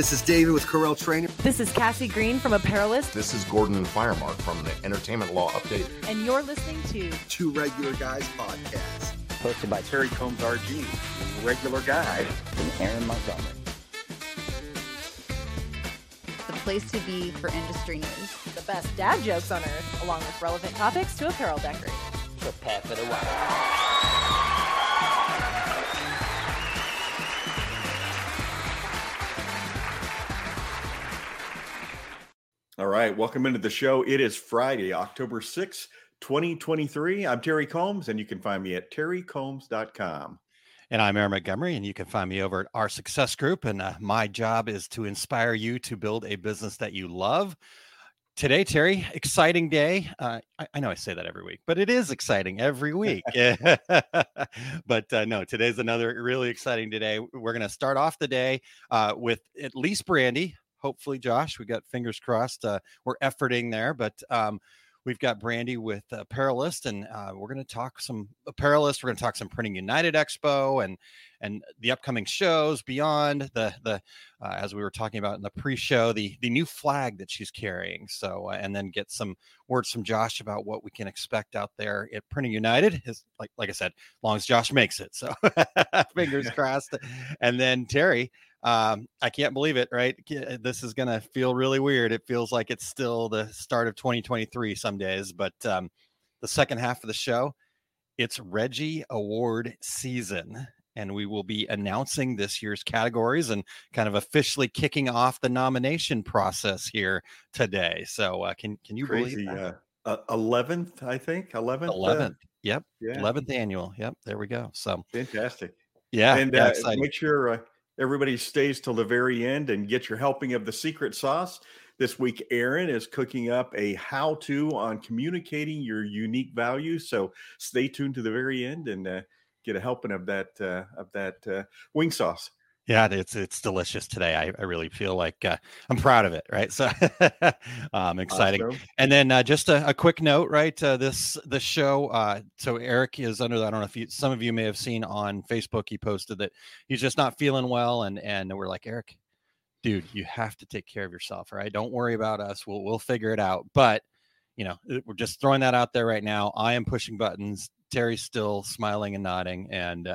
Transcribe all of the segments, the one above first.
This is David with Corel Training. This is Cassie Green from Apparelist. This is Gordon and Firemark from the Entertainment Law Update. And you're listening to Two Regular Guys Podcast. Hosted by Terry Combs RG, Regular Guy, and Aaron Montgomery. The place to be for industry news. The best dad jokes on earth, along with relevant topics to apparel decorators. Prepare for the wild. All right, welcome into the show. It is Friday, October 6th, 2023. I'm Terry Combs, and you can find me at terrycombs.com. And I'm Aaron Montgomery, and you can find me over at Our Success Group. And my job is to inspire you to build a business that you love. Today, Terry, exciting day. I know I say that every week, but it is exciting every week. But no, today's another really exciting day. We're going to start off the day with at least Brandy. Hopefully, Josh, we got fingers crossed. We're efforting there, but we've got Brandy with Apparelist, and we're going to talk some Apparelist. We're going to talk some Printing United Expo and the upcoming shows beyond the as we were talking about in the pre-show, the new flag that she's carrying. So, and then get some words from Josh about what we can expect out there at Printing United. Is like I said, as long as Josh makes it. So, fingers crossed. And then Terry. I can't believe it, right? This is going to feel really weird. It feels like it's still the start of 2023 some days, but the second half of the show, it's REGGIE Award season, and we will be announcing this year's categories and kind of officially kicking off the nomination process here today. So can you believe that? 11th, I think. 11th. Yep. Yeah. 11th annual. Yep. There we go. So fantastic. Yeah. And make sure... everybody stays till the very end and get your helping of the secret sauce. This week, Aaron is cooking up a how-to on communicating your unique value. So stay tuned to the very end and get a helping of that wing sauce. Yeah, it's delicious today. I really feel like I'm proud of it, right? So exciting. Awesome. And then just a quick note, right? This show. So Eric is under. I don't know if some of you may have seen on Facebook. He posted that he's just not feeling well, and we're like, Eric, dude, you have to take care of yourself, right? Don't worry about us. We'll figure it out. But you know, we're just throwing that out there right now. I am pushing buttons. Terry's still smiling and nodding, and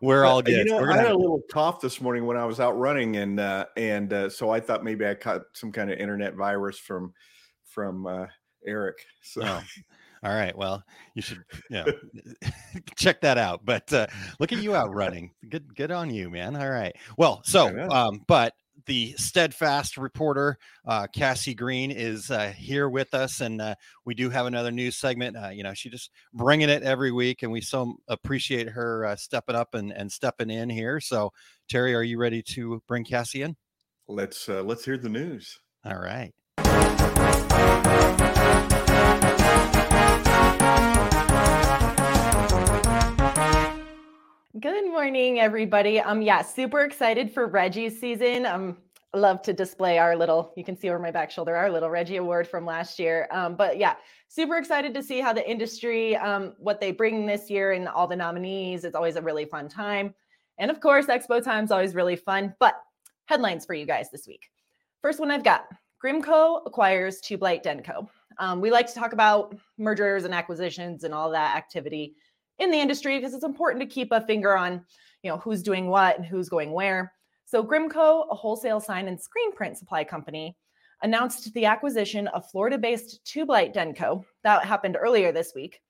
we're all good. You know, I had a little cough this morning when I was out running, and so I thought maybe I caught some kind of internet virus from Eric. So. Oh. All right. Well, you should check that out. But look at you out running. Good on you, man. All right. Well, so but the steadfast reporter, Cassie Green, is here with us. And we do have another news segment. She just bringing it every week. And we so appreciate her stepping up and stepping in here. So, Terry, are you ready to bring Cassie in? Let's hear the news. All right. Good morning, everybody. Super excited for REGGIE's season. Love to display our little, you can see over my back shoulder, our little REGGIE award from last year. Super excited to see how the industry, what they bring this year and all the nominees. It's always a really fun time. And of course, Expo time's always really fun, but headlines for you guys this week. First one I've got, Grimco acquires Tubelite Denco. We like to talk about mergers and acquisitions and all that activity in the industry, because it's important to keep a finger on, who's doing what and who's going where. So Grimco, a wholesale sign and screen print supply company, announced the acquisition of Florida-based Tubelite Denco. That happened earlier this week.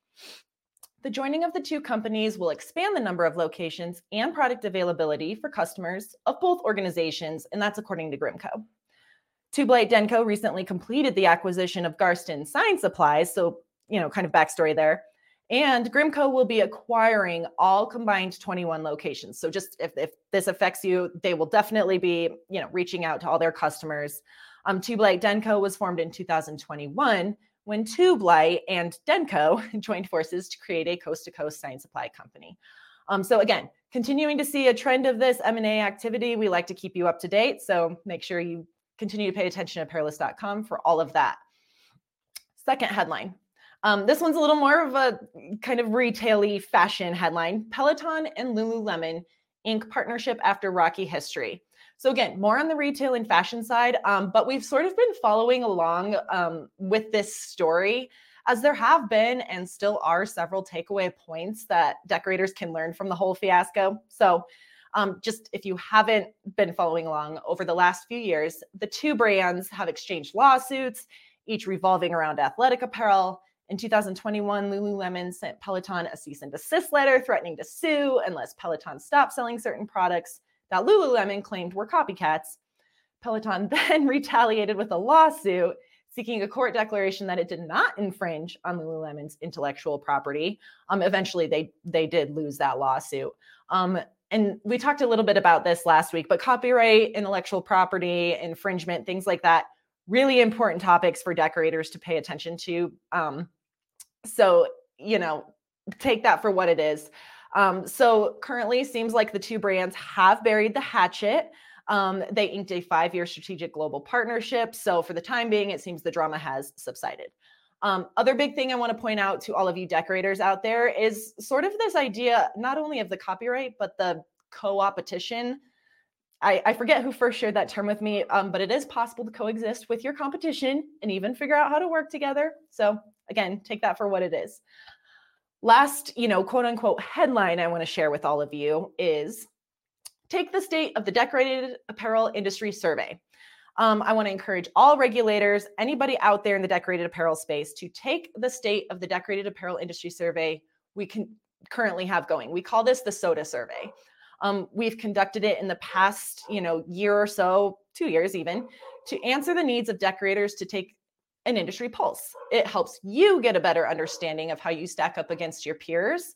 The joining of the two companies will expand the number of locations and product availability for customers of both organizations, and that's according to Grimco. Tubelite Denco recently completed the acquisition of Garston Sign Supplies, so, kind of backstory there. And Grimco will be acquiring all combined 21 locations. So just if this affects you, they will definitely be, reaching out to all their customers. Tubelite Denco was formed in 2021 when Tubelite and Denco joined forces to create a coast-to-coast sign supply company. So again, continuing to see a trend of this M&A activity. We like to keep you up to date. So make sure you continue to pay attention to Perilous.com for all of that. Second headline. This one's a little more of a kind of retail-y fashion headline. Peloton and Lululemon ink partnership after rocky history. So again, more on the retail and fashion side, but we've sort of been following along with this story, as there have been and still are several takeaway points that decorators can learn from the whole fiasco. So just if you haven't been following along, over the last few years, the two brands have exchanged lawsuits, each revolving around athletic apparel. In 2021, Lululemon sent Peloton a cease and desist letter threatening to sue unless Peloton stopped selling certain products that Lululemon claimed were copycats. Peloton then retaliated with a lawsuit seeking a court declaration that it did not infringe on Lululemon's intellectual property. Eventually, they did lose that lawsuit. And we talked a little bit about this last week, but copyright, intellectual property, infringement, things like that, really important topics for decorators to pay attention to. So, you know, take that for what it is. So currently seems like the two brands have buried the hatchet. They inked a 5-year strategic global partnership. So for the time being, it seems the drama has subsided. Other big thing I want to point out to all of you decorators out there is sort of this idea, not only of the copyright, but the co-opetition. I forget who first shared that term with me, but it is possible to coexist with your competition and even figure out how to work together. So again, take that for what it is. Last, you know, quote unquote headline I want to share with all of you is take the state of the decorated apparel industry survey. I want to encourage all regulators, anybody out there in the decorated apparel space, to take the state of the decorated apparel industry survey we can currently have going. We call this the SOTA survey. We've conducted it in the past, you know, year or so, 2 years even, to answer the needs of decorators to take an industry pulse. It helps you get a better understanding of how you stack up against your peers,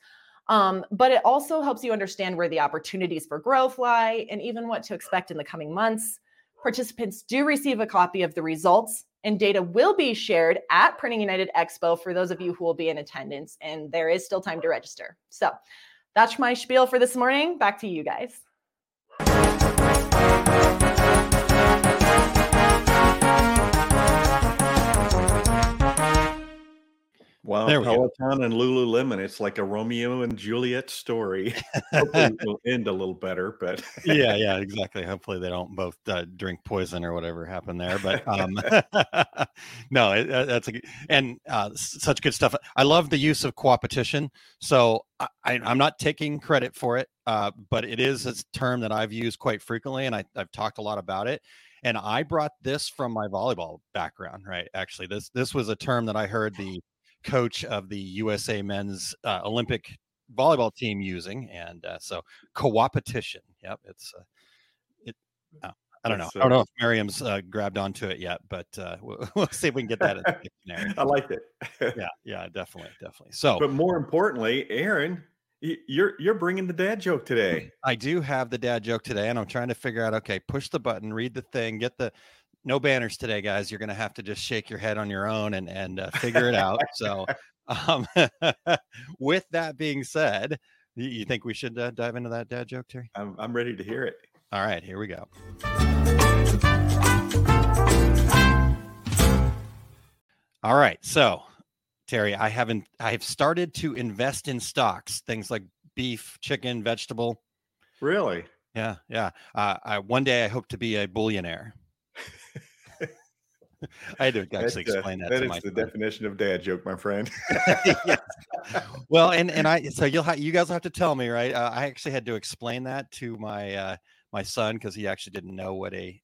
but it also helps you understand where the opportunities for growth lie and even what to expect in the coming months. Participants do receive a copy of the results, and data will be shared at Printing United Expo for those of you who will be in attendance, and there is still time to register. So that's my spiel for this morning. Back to you guys. Wow, Peloton and Lululemon. It's like a Romeo and Juliet story. Hopefully it will end a little better, but yeah, exactly. Hopefully they don't both drink poison or whatever happened there. But no, such good stuff. I love the use of co-opetition. So I'm not taking credit for it, but it is a term that I've used quite frequently, and I've talked a lot about it. And I brought this from my volleyball background, right? Actually, this was a term that I heard the coach of the USA men's Olympic volleyball team using, and so co-opetition. Yep, it's I don't know if Miriam's grabbed onto it yet, but we'll see if we can get that in the dictionary. I liked it. yeah, definitely. So, but more importantly, Aaron, you're bringing the dad joke today. I do have the dad joke today, and I'm trying to figure out. Okay, push the button, read the thing, get the. No banners today, guys. You're going to have to just shake your head on your own and figure it out. So with that being said, you think we should dive into that dad joke, Terry? I'm ready to hear it. All right, here we go. All right. So, Terry, I've started to invest in stocks, things like beef, chicken, vegetable. Really? Yeah. One day I hope to be a billionaire. I had to actually explain that to my friend. That is the definition of dad joke, my friend. Yeah. Well, so you guys will have to tell me, right? I actually had to explain that to my son because he actually didn't know what a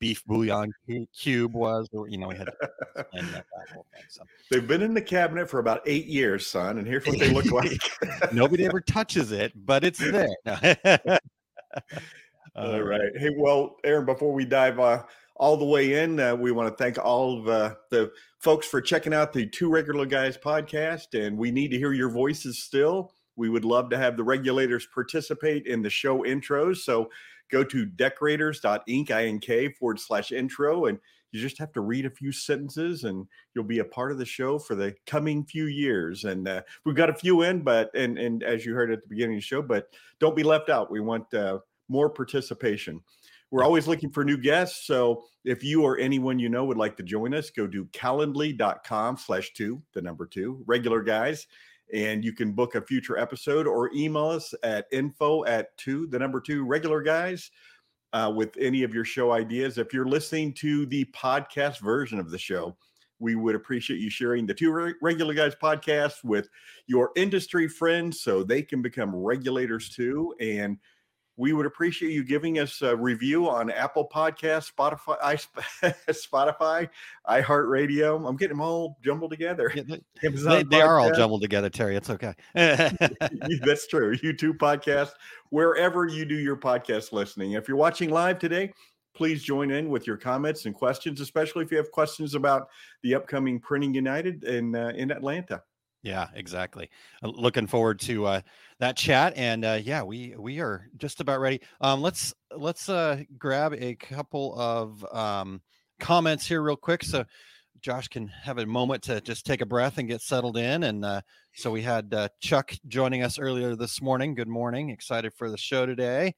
beef bouillon cube was. You know, we had to explain that whole thing. So. They've been in the cabinet for about 8 years, son, and here's what they look like. Nobody ever touches it, but it's there. No. All right. Hey, well, Aaron, before we dive all the way in, we want to thank all of the folks for checking out the Two Regular Guys podcast, and we need to hear your voices still. We would love to have the regulators participate in the show intros, so go to decorators.inc.ink/intro, and you just have to read a few sentences, and you'll be a part of the show for the coming few years. And we've got a few in, but as you heard at the beginning of the show, but don't be left out. We want more participation. We're always looking for new guests. So if you or anyone you know would like to join us, go to calendly.com/2 regular guys, and you can book a future episode or email us at info@2 regular guys. with any of your show ideas. If you're listening to the podcast version of the show, we would appreciate you sharing the Two Regular Guys podcast with your industry friends so they can become regulators too. And we would appreciate you giving us a review on Apple Podcasts, Spotify, iHeartRadio. I'm getting them all jumbled together. Yeah, they are all jumbled together, Terry. It's okay. That's true. YouTube podcast, wherever you do your podcast listening. If you're watching live today, please join in with your comments and questions, especially if you have questions about the upcoming Printing United in Atlanta. Yeah, exactly. Looking forward to that chat. And yeah, we are just about ready. Let's grab a couple of comments here real quick so Josh can have a moment to just take a breath and get settled in. And so we had Chuck joining us earlier this morning. Good morning. Excited for the show today.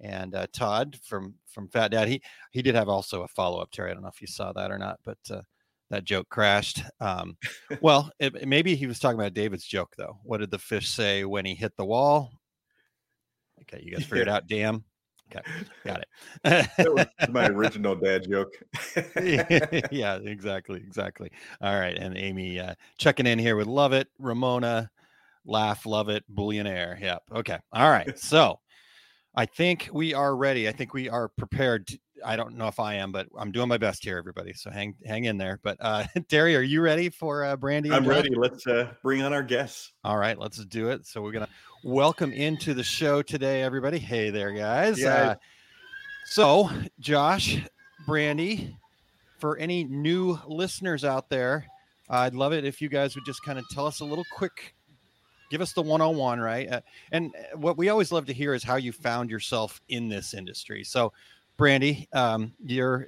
And Todd from Fat Dad, he did have also a follow-up, Terry. I don't know if you saw that or not, but that joke crashed. Well, maybe he was talking about David's joke, though. What did the fish say when he hit the wall? Okay, you guys figured it out, damn. Okay, got it. That was my original dad joke. Yeah, exactly. All right, and Amy checking in here with Love It, Ramona, Laugh, Love It, Billionaire. Yep, okay. All right, so I think we are ready. I think we are prepared. I don't know if I am, but I'm doing my best here, everybody. So hang in there. But Terry, are you ready for Brandy? I'm ready. Let's bring on our guests. All right, let's do it. So we're going to welcome into the show today, everybody. Hey there, guys. Yeah. So Josh, Brandy, for any new listeners out there, I'd love it if you guys would just kind of tell us a little quick. Give us the 101, right? And what we always love to hear is how you found yourself in this industry. So, Brandy, you're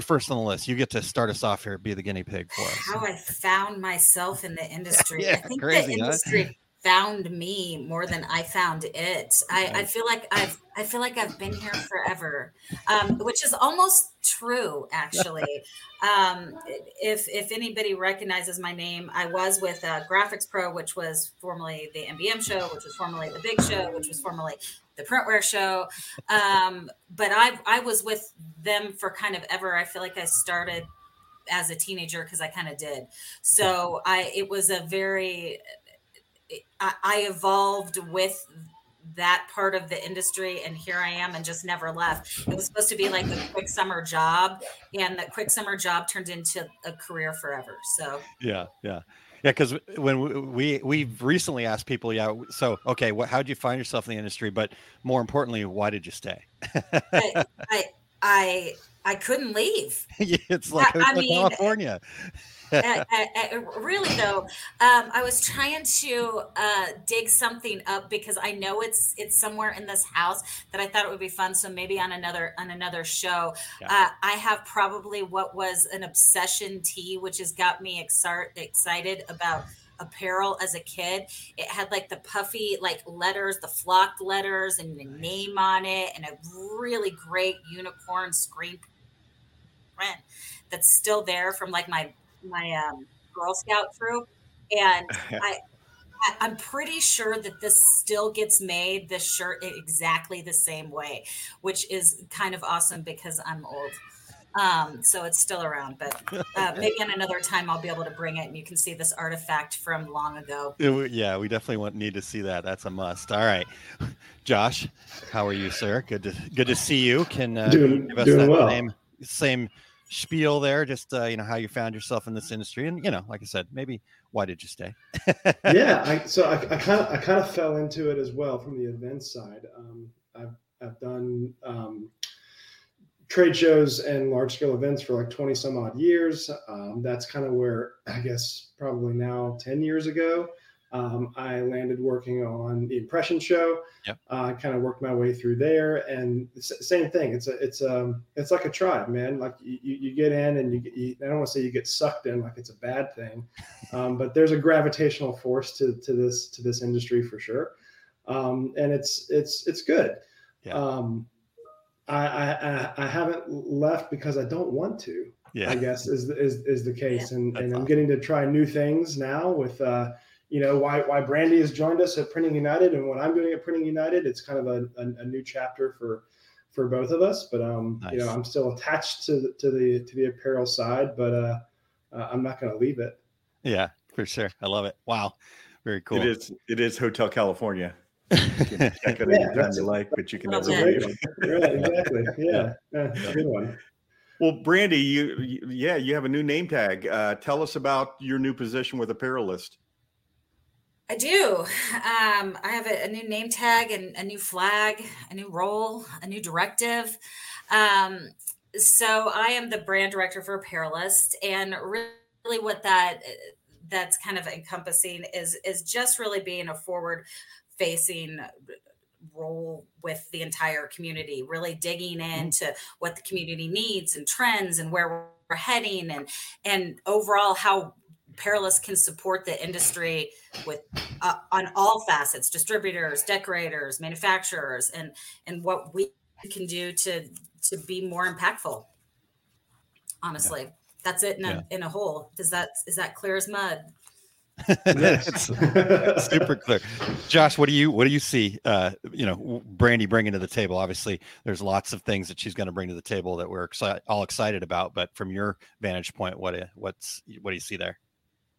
first on the list. You get to start us off here, be the guinea pig for us. How I found myself in the industry. Yeah, I think crazy, the industry found me more than I found it. I feel like I've been here forever, which is almost true, actually. If anybody recognizes my name, I was with Graphics Pro, which was formerly the NBM Show, which was formerly the Big Show, which was formerly the Printware Show. But I was with them for kind of ever. I feel like I started as a teenager because I kind of did. So it was a very... I evolved with that part of the industry, and here I am and just never left. It was supposed to be like a quick summer job, and that quick summer job turned into a career forever. So yeah, because when we've recently asked people, how'd you find yourself in the industry, but more importantly, why did you stay? I couldn't leave. It's like California. Really though, I was trying to dig something up because I know it's somewhere in this house that I thought it would be fun. So maybe on another show, I have probably what was an obsession tea, which has got me excited about apparel as a kid. It had like the puffy letters, the flocked letters, and the name on it, and a really great unicorn screen print that's still there from my Girl Scout troop, and I'm pretty sure that this still gets made, this shirt, exactly the same way, which is kind of awesome because I'm old, so it's still around, but maybe on another time I'll be able to bring it and you can see this artifact from long ago. Yeah, we definitely need to see that. That's a must. All right, Josh, how are you, sir? Good to see you. Can give us that well. Same spiel there, just how you found yourself in this industry, and like I said, maybe why did you stay? Yeah, I kind of fell into it as well from the events side. I've done trade shows and large scale events for 20 some odd years. That's kind of where, I guess probably now 10 years ago, I landed working on the Impression Show. Yep. I kind of worked my way through there, and same thing. It's like a tribe, man. Like you get in, and you I don't want to say you get sucked in like it's a bad thing, but there's a gravitational force to this industry for sure, and it's good. Yeah. I haven't left because I don't want to. Yeah. I guess is the case, yeah. And awesome. I'm getting to try new things now with. Why Brandy has joined us at Printing United and what I'm doing at Printing United. It's kind of a new chapter for for both of us, but nice. You know, I'm still attached to the apparel side, but I'm not going to leave it. Yeah, for sure. I love it. Wow, very cool. It is Hotel California. Check it anytime you like, but you can never leave. Right, exactly. Yeah, good one. Well, Brandy, you have a new name tag. Tell us about your new position with Apparelist. I do. I have a new name tag and a new flag, a new role, a new directive. So I am the brand director for Apparelist, and really what that's kind of encompassing is just really being a forward-facing role with the entire community, really digging into what the community needs and trends and where we're heading, and overall how Apparelist can support the industry with on all facets, distributors, decorators, manufacturers, and what we can do to be more impactful. Honestly, that's it in a whole. Is that clear as mud? Yes, super clear. Josh, what do you see? Brandy bringing to the table. Obviously, there's lots of things that she's going to bring to the table that we're all excited about. But from your vantage point, what do you see there?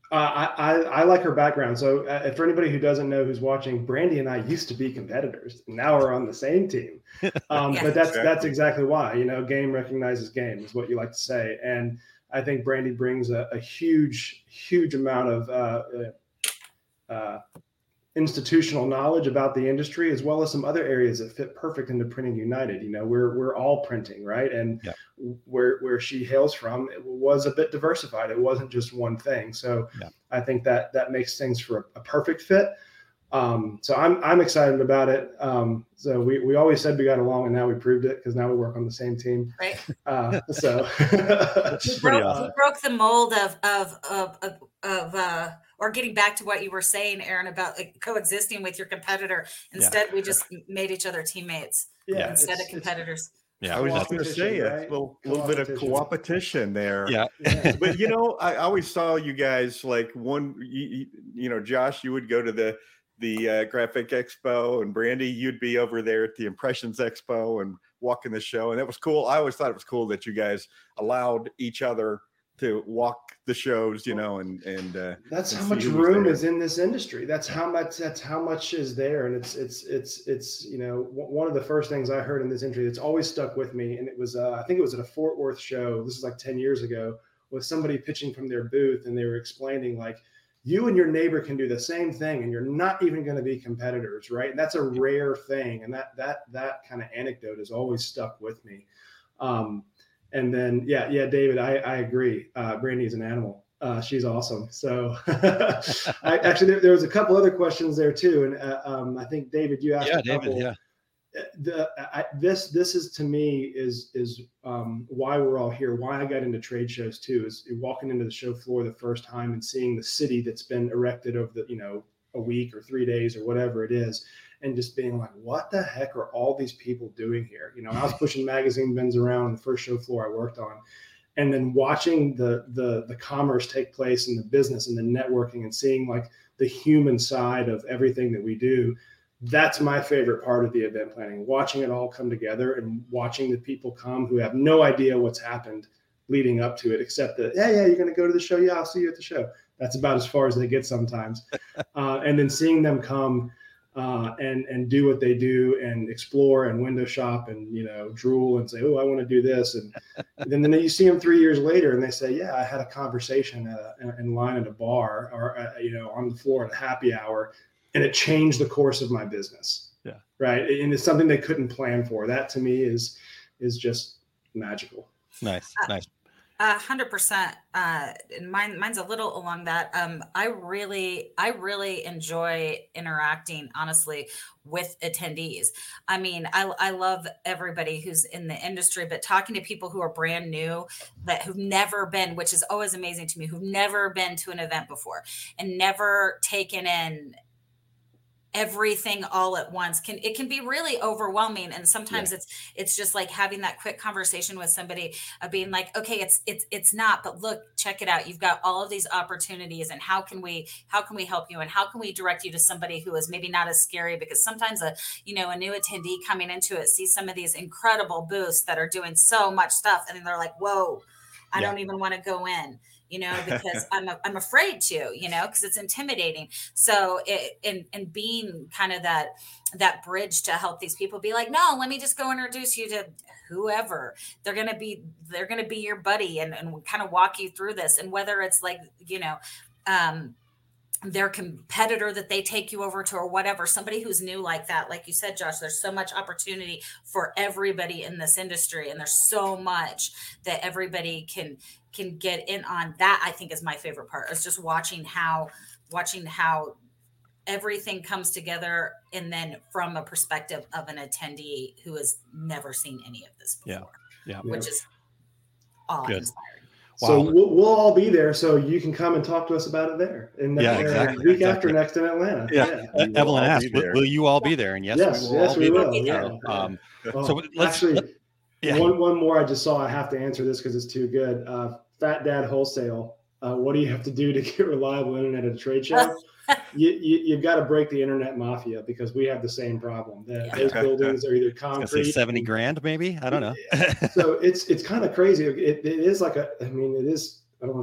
I like her background. So for anybody who doesn't know, who's watching, Brandy and I used to be competitors. Now we're on the same team. But that's exactly why, game recognizes game is what you like to say. And I think Brandy brings a huge, huge amount of institutional knowledge about the industry, as well as some other areas that fit perfect into Printing United. We're all printing, right? And where she hails from, it was a bit diversified. It wasn't just one thing. So I think that makes things for a perfect fit. So I'm excited about it. So we always said we got along, and now we proved it because now we work on the same team. Right. So we broke the mold of or getting back to what you were saying, Aaron, about coexisting with your competitor. Instead, we just made each other teammates instead of competitors. I was just going to say right? a little bit of co-opetition there. Yeah. But, I always saw you guys like one, Josh, you would go to the Graphic Expo, and Brandy, you'd be over there at the Impressions Expo and walking the show. And that was cool. I always thought it was cool that you guys allowed each other to walk the shows, and that's how much room is in this industry. That's how much is there. And it's one of the first things I heard in this industry that's always stuck with me. And it was, I think it was at a Fort Worth show. This is like 10 years ago, with somebody pitching from their booth, and they were explaining like, you and your neighbor can do the same thing, and you're not even going to be competitors. Right. And that's a rare thing. And that kind of anecdote has always stuck with me. And then, David, I agree. Brandy is an animal. She's awesome. So there was a couple other questions there too. And I think, David, you asked a couple. David, This is, to me, is why we're all here, why I got into trade shows too, is walking into the show floor the first time and seeing the city that's been erected over the, a week or 3 days or whatever it is. And just being like, what the heck are all these people doing here? I was pushing magazine bins around on the first show floor I worked on, and then watching the commerce take place, and the business, and the networking, and seeing like the human side of everything that we do. That's my favorite part of the event planning, watching it all come together and watching the people come who have no idea what's happened leading up to it, except that, you're going to go to the show. Yeah, I'll see you at the show. That's about as far as they get sometimes. And then seeing them come and do what they do, and explore and window shop, and drool and say, oh, I want to do this, and then you see them 3 years later, and they say, I had a conversation in line at a bar, or on the floor at a happy hour, and it changed the course of my business. Right. And it's something they couldn't plan for. That to me is just magical. Nice 100%. Mine's a little along that. I really enjoy interacting, honestly, with attendees. I mean, I love everybody who's in the industry, but talking to people who are brand new, who've never been, which is always amazing to me, who've never been to an event before and never taken in everything all at once can be really overwhelming. And sometimes it's just like having that quick conversation with somebody of being like, okay, it's not, but look, check it out. You've got all of these opportunities, and how can we help you? And how can we direct you to somebody who is maybe not as scary? Because sometimes a new attendee coming into it sees some of these incredible booths that are doing so much stuff. And then they're like, whoa, I don't even want to go in. Because I'm afraid to, because it's intimidating. So and being kind of that bridge to help these people be like, no, let me just go introduce you to whoever. They're going to be your buddy and kind of walk you through this. And whether it's like, their competitor that they take you over to or whatever, somebody who's new like that, like you said, Josh, there's so much opportunity for everybody in this industry. And there's so much that everybody can get in on. That I think is my favorite part. It's just watching how everything comes together. And then from a perspective of an attendee who has never seen any of this before, which is awe-inspiring. Wow. So we'll all be there, so you can come and talk to us about it there. And week after next in Atlanta. Evelyn asked, will you all be there? And yes, we will all be there. So one more I just saw. I have to answer this because it's too good. Fat Dad Wholesale, what do you have to do to get reliable internet at a trade show? You've got to break the internet mafia, because we have the same problem. Those buildings are either concrete. Say $70,000 maybe. I don't know. So it's kind of crazy. It is like I don't want to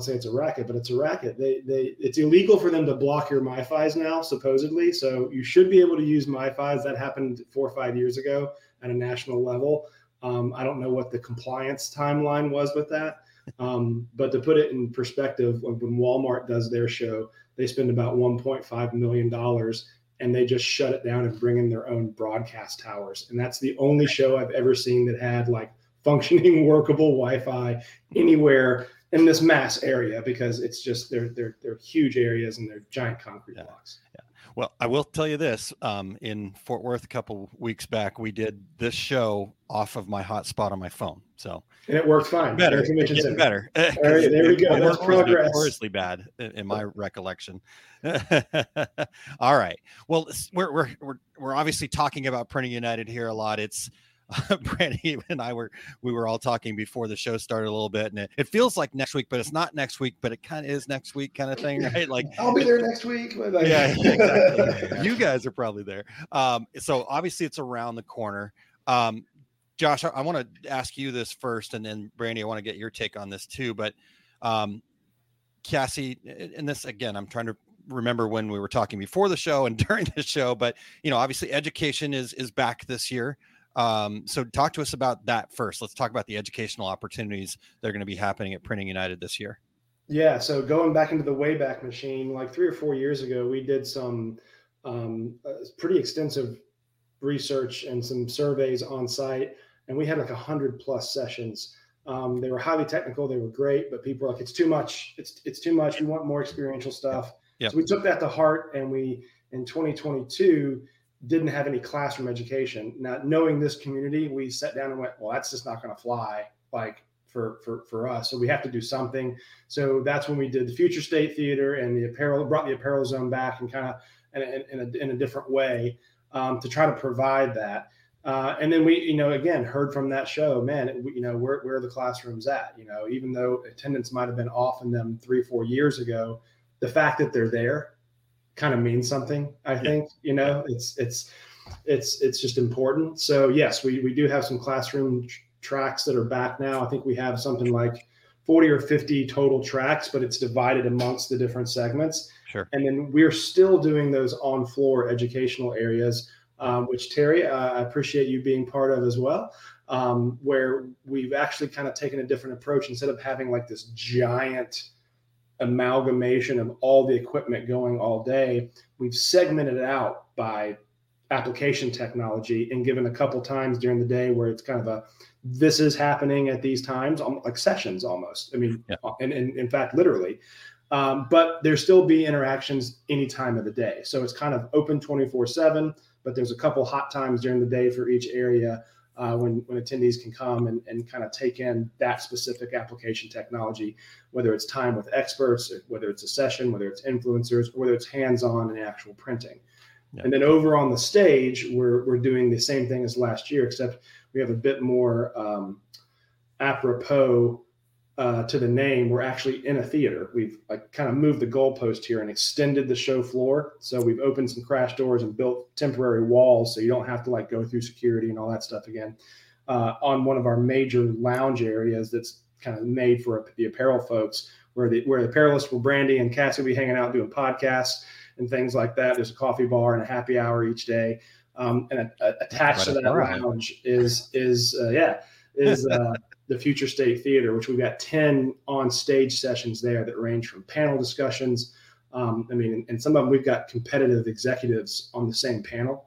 say it's a racket, but it's a racket. It's illegal for them to block your MiFis now, supposedly. So you should be able to use MiFis. That happened 4 or 5 years ago at a national level. I don't know what the compliance timeline was with that. But to put it in perspective, when Walmart does their show, they spend about $1.5 million and they just shut it down and bring in their own broadcast towers. And that's the only show I've ever seen that had like functioning workable Wi-Fi anywhere in this mass area, because it's just they're huge areas and they're giant concrete blocks. Yeah. Well, I will tell you this, in Fort Worth a couple weeks back, we did this show off of my hotspot on my phone. So and it worked fine. It's getting better. All right, there we go. It worked notoriously bad in my recollection. All right. Well, we're obviously talking about Printing United here a lot. It's Brandy and I were all talking before the show started a little bit, and it feels like next week, but it's not next week, but it kind of is next week, kind of thing, right? Like I'll be there next week. Exactly. You guys are probably there. So obviously it's around the corner. Josh, I want to ask you this first, and then Brandy, I want to get your take on this too. But Cassie, and this again, I'm trying to remember when we were talking before the show and during the show, but obviously education is back this year. So talk to us about that first. Let's talk about the educational opportunities that are going to be happening at Printing United this year. Yeah. So going back into the Wayback Machine, like 3 or 4 years ago, we did some pretty extensive research and some surveys on site. And we had like 100+ sessions. They were highly technical. They were great, but people were like, it's too much. It's too much. We want more experiential stuff. Yep. So we took that to heart, and we, in 2022, didn't have any classroom education. Now, knowing this community, we sat down and went, well, that's just not going to fly like for us. So we have to do something. So that's when we did the Future State Theater and brought the apparel zone back and kind of in a different way to try to provide that. And then we, again, heard from that show, man, where are the classrooms at? Even though attendance might've been off in them 3 or 4 years ago, the fact that they're there kind of means something, I think. It's just important. So yes, we do have some classroom tracks that are back now. I think we have something like 40 or 50 total tracks, but it's divided amongst the different segments. Sure. And then we're still doing those on floor educational areas, which Terry, I appreciate you being part of as well, where we've actually kind of taken a different approach. Instead of having like this giant amalgamation of all the equipment going all day, we've segmented it out by application technology and given a couple times during the day where it's kind of this is happening at these times, like sessions almost. And in fact, literally, but there still be interactions any time of the day. So it's kind of open 24/7, but there's a couple hot times during the day for each area when attendees can come and kind of take in that specific application technology, whether it's time with experts, whether it's a session, whether it's influencers, or whether it's hands-on and actual printing. Yeah. And then over on the stage, we're doing the same thing as last year, except we have a bit more apropos to the name. We're actually in a theater. We've kind of moved the goalpost here and extended the show floor. So we've opened some crash doors and built temporary walls so you don't have to like go through security and all that stuff again on one of our major lounge areas that's kind of made for the apparel folks, where the Apparelist will Brandy and Cassie will be hanging out doing podcasts and things like that. There's a coffee bar and a happy hour each day. And attached to that lounge is the Future State Theater, which we've got 10 on stage sessions there that range from panel discussions. And some of them we've got competitive executives on the same panel,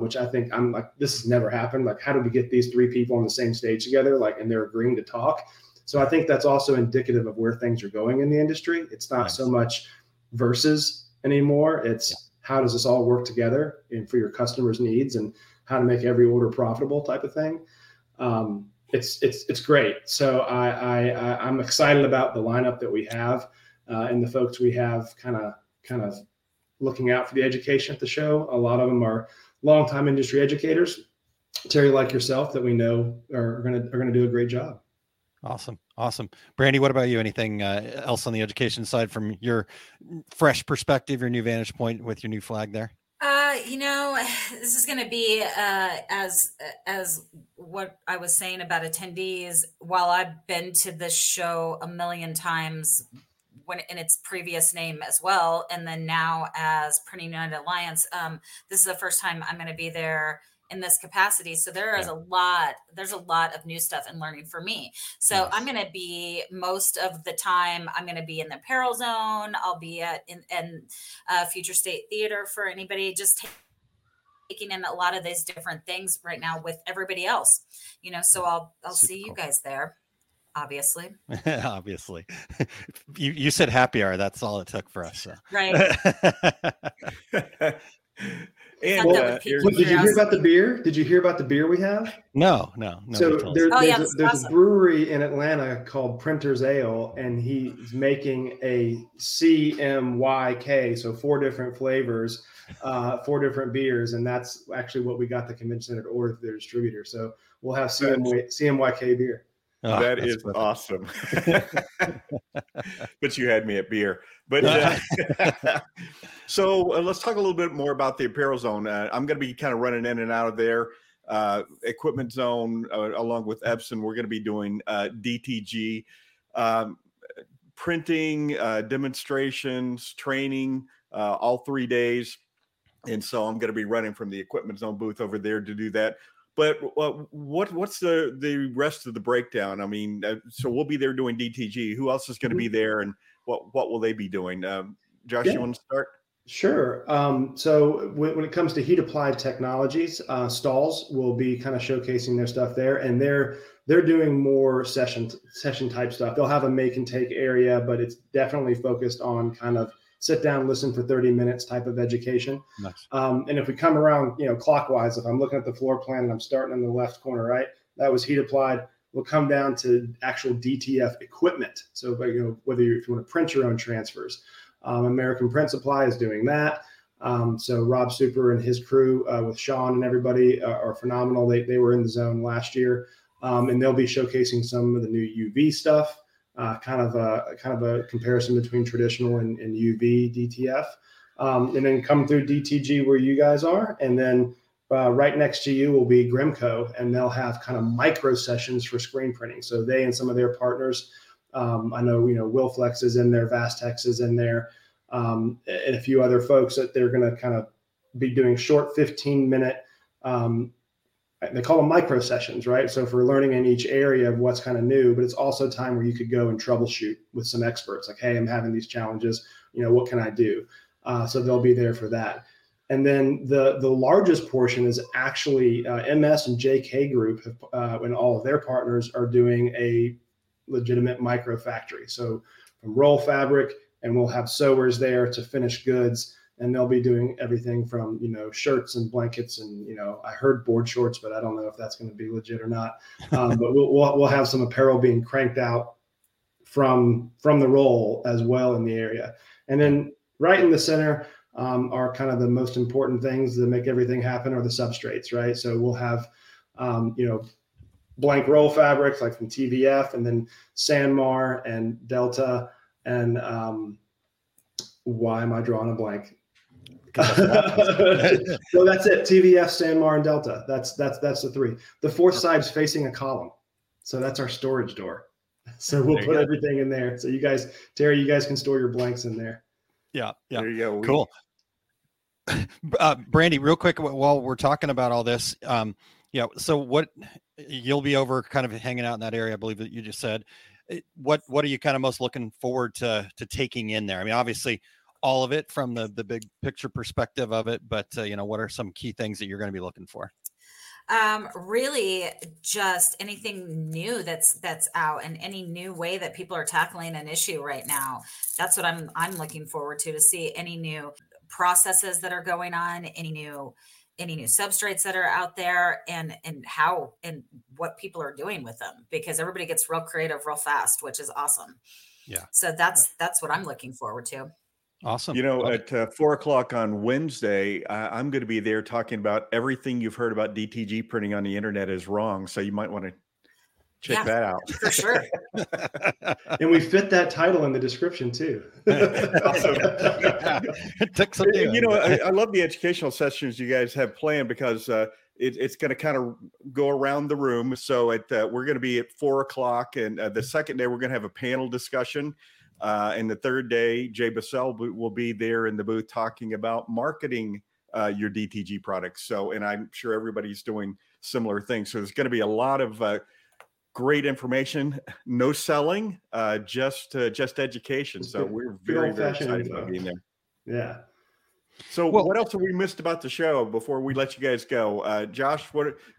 which I think I'm like, this has never happened. Like, how do we get these three people on the same stage together? Like, and they're agreeing to talk. So I think that's also indicative of where things are going in the industry. It's not so much versus anymore. It's how does this all work together and for your customers' needs and how to make every order profitable type of thing. It's great. So I'm excited about the lineup that we have and the folks we have kind of looking out for the education at the show. A lot of them are longtime industry educators, Terry, like yourself, that we know are going to do a great job. Awesome. Brandy, what about you? Anything else on the education side from your fresh perspective, your new vantage point with your new flag there? This is going to be as what I was saying about attendees. While I've been to this show a million times when in its previous name as well, and then now as Printing United Alliance, this is the first time I'm going to be there in this capacity. So there's a lot of new stuff and learning for me. So I'm going to be most of the time, I'm going to be in the apparel zone. I'll be in Future State Theater for anybody just taking in a lot of these different things right now with everybody else, so I'll Super see you cool. guys there. Obviously. You said happy hour. That's all it took for us. So. Right. And did you hear about the beer? Did you hear about the beer we have? No. So there's a brewery in Atlanta called Printer's Ale, and he's making a CMYK, so 4 different flavors, 4 different beers, and that's actually what we got the convention center to order for their distributor. So we'll have CMYK beer. Oh, that is perfect. Awesome. But you had me at beer. But so let's talk a little bit more about the apparel zone. I'm going to be kind of running in and out of there. Equipment zone, along with Epson, we're going to be doing DTG, printing, demonstrations, training, all 3 days. And so I'm going to be running from the equipment zone booth over there to do that. But what's the rest of the breakdown? I mean, so we'll be there doing DTG. Who else is going to be there, and what will they be doing? Josh, you want to start? Sure. So when it comes to heat applied technologies, Stalls will be kind of showcasing their stuff there, and they're doing more session type stuff. They'll have a make and take area, but it's definitely focused on kind of sit down, listen for 30 minutes type of education. Nice. And if we come around, clockwise, if I'm looking at the floor plan and I'm starting in the left corner, right, that was heat applied. We'll come down to actual DTF equipment. So, whether if you want to print your own transfers, American Print Supply is doing that. So Rob Super and his crew with Sean and everybody are phenomenal. They were in the zone last year, and they'll be showcasing some of the new UV stuff. Kind of a comparison between traditional and UV DTF, and then come through DTG where you guys are, and then right next to you will be Grimco, and they'll have kind of micro sessions for screen printing. So they and some of their partners, I know Wilflex is in there, Vastex is in there, and a few other folks that they're going to kind of be doing short 15-minute. They call them micro sessions, right? So for learning in each area of what's kind of new, but it's also time where you could go and troubleshoot with some experts. Like, hey, I'm having these challenges. What can I do? So they'll be there for that. And then the largest portion is actually MS and JK Group and all of their partners are doing a legitimate micro factory. So from roll fabric, and we'll have sewers there to finished goods. And they'll be doing everything from, shirts and blankets and, I heard board shorts, but I don't know if that's going to be legit or not. But we'll have some apparel being cranked out from the roll as well in the area. And then right in the center, are kind of the most important things that make everything happen are the substrates, right? So we'll have, blank roll fabrics like from TVF and then Sandmar and Delta and why am I drawing a blank? So that's it. TVF, Sandmar, and Delta. That's the three. The fourth side's facing a column. So that's our storage door. So we'll put everything in there. So you guys, Terry, you guys can store your blanks in there. Yeah. There you go. Cool. Brandy, real quick, while we're talking about all this, so what you'll be over kind of hanging out in that area, I believe that you just said, what are you kind of most looking forward to taking in there? I mean, obviously all of it from the big picture perspective of it, but what are some key things that you're going to be looking for? Really just anything new that's out and any new way that people are tackling an issue right now. That's what I'm looking forward to see any new processes that are going on, any new substrates that are out there and how and what people are doing with them, because everybody gets real creative real fast, which is awesome. Yeah. So that's what I'm looking forward to. Awesome. At 4:00 on Wednesday, I'm going to be there talking about everything you've heard about DTG printing on the internet is wrong. So you might want to check that out. For sure. And we fit that title in the description too. It took some time. I love the educational sessions you guys have planned because it's going to kind of go around the room. So we're going to be at 4:00 and the second day we're going to have a panel discussion. And the third day, Jay Bassell will be there in the booth talking about marketing your DTG products. So, and I'm sure everybody's doing similar things. So there's going to be a lot of great information, no selling, just education. So we're very, very excited about being there. Yeah. So what else have we missed about the show before we let you guys go? Josh,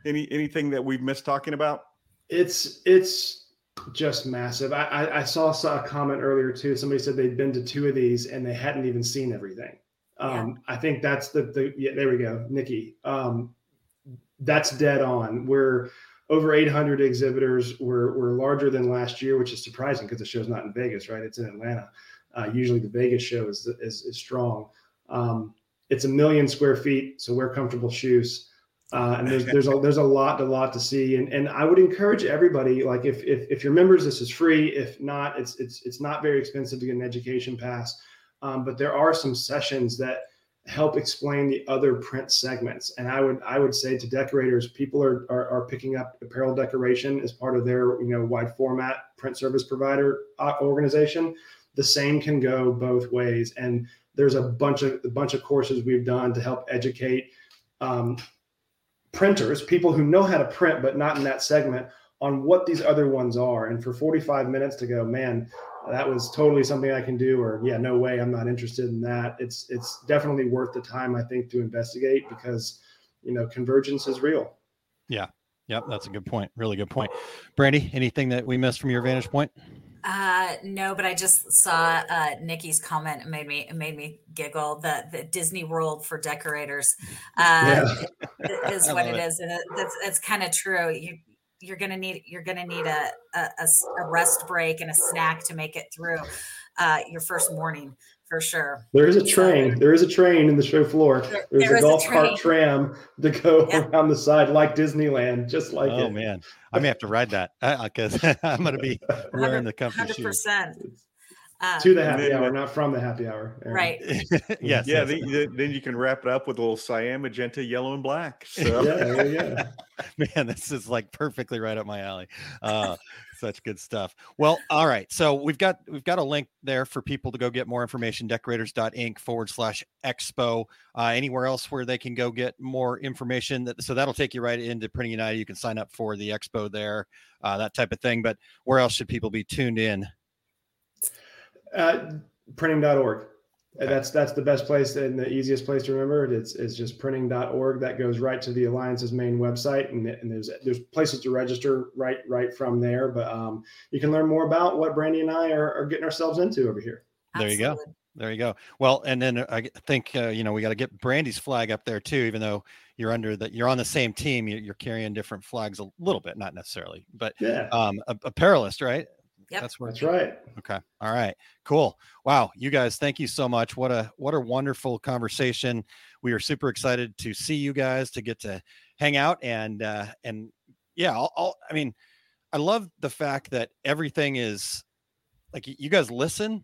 anything that we've missed talking about? It's just massive. I saw a comment earlier too. Somebody said they'd been to two of these and they hadn't even seen everything. I think that's there we go, Nikki. That's dead on. We're over 800 exhibitors. We're larger than last year, which is surprising because the show's not in Vegas, right? It's in Atlanta. Usually the Vegas show is strong. It's 1 million square feet, so wear comfortable shoes. And there's a lot to see. And I would encourage everybody, like if you're members, this is free. If not, it's not very expensive to get an education pass. But there are some sessions that help explain the other print segments. And I would say to decorators, people are picking up apparel decoration as part of their, wide format print service provider organization. The same can go both ways. And there's a bunch of courses we've done to help educate, printers, people who know how to print, but not in that segment, on what these other ones are. And for 45 minutes to go, man, that was totally something I can do, or yeah, no way, I'm not interested in that. It's definitely worth the time, I think, to investigate because, convergence is real. Yeah. Yep. That's a good point. Really good point. Brandy, anything that we missed from your vantage point? No, but I just saw Nikki's comment. It made me giggle. The Disney World for decorators is what it is, and that's kind of true. You're gonna need a rest break and a snack to make it through your first morning for sure. There is a train. There is a train in the show floor. There's a golf cart tram to go around the side, like Disneyland, just like it. Oh man, I may have to ride that because I'm gonna be wearing the company shoes. 100%. To the happy hour, not from the happy hour. Aaron. Right. Yes. Yeah. Then you can wrap it up with a little cyan, magenta, yellow, and black. So. Man, this is like perfectly right up my alley. Such good stuff. Well, all right. So we've got a link there for people to go get more information. Decorators.inc/expo. Anywhere else where they can go get more information. So that'll take you right into Printing United. You can sign up for the expo there, that type of thing. But where else should people be tuned in? Printing.org. That's the best place and the easiest place to remember it. It's just printing.org. That goes right to the Alliance's main website, and there's places to register right from there. But you can learn more about what Brandy and I are getting ourselves into over here. Absolutely. There you go. Well, and then I think we got to get Brandy's flag up there too. Even though you're on the same team, you're carrying different flags a little bit, not necessarily, but Apparelist, right? Yep. That's right. Okay. All right. Cool. Wow. You guys, thank you so much. What a wonderful conversation. We are super excited to see you guys, to get to hang out. And yeah, I mean, I love the fact that everything is like, you guys listen,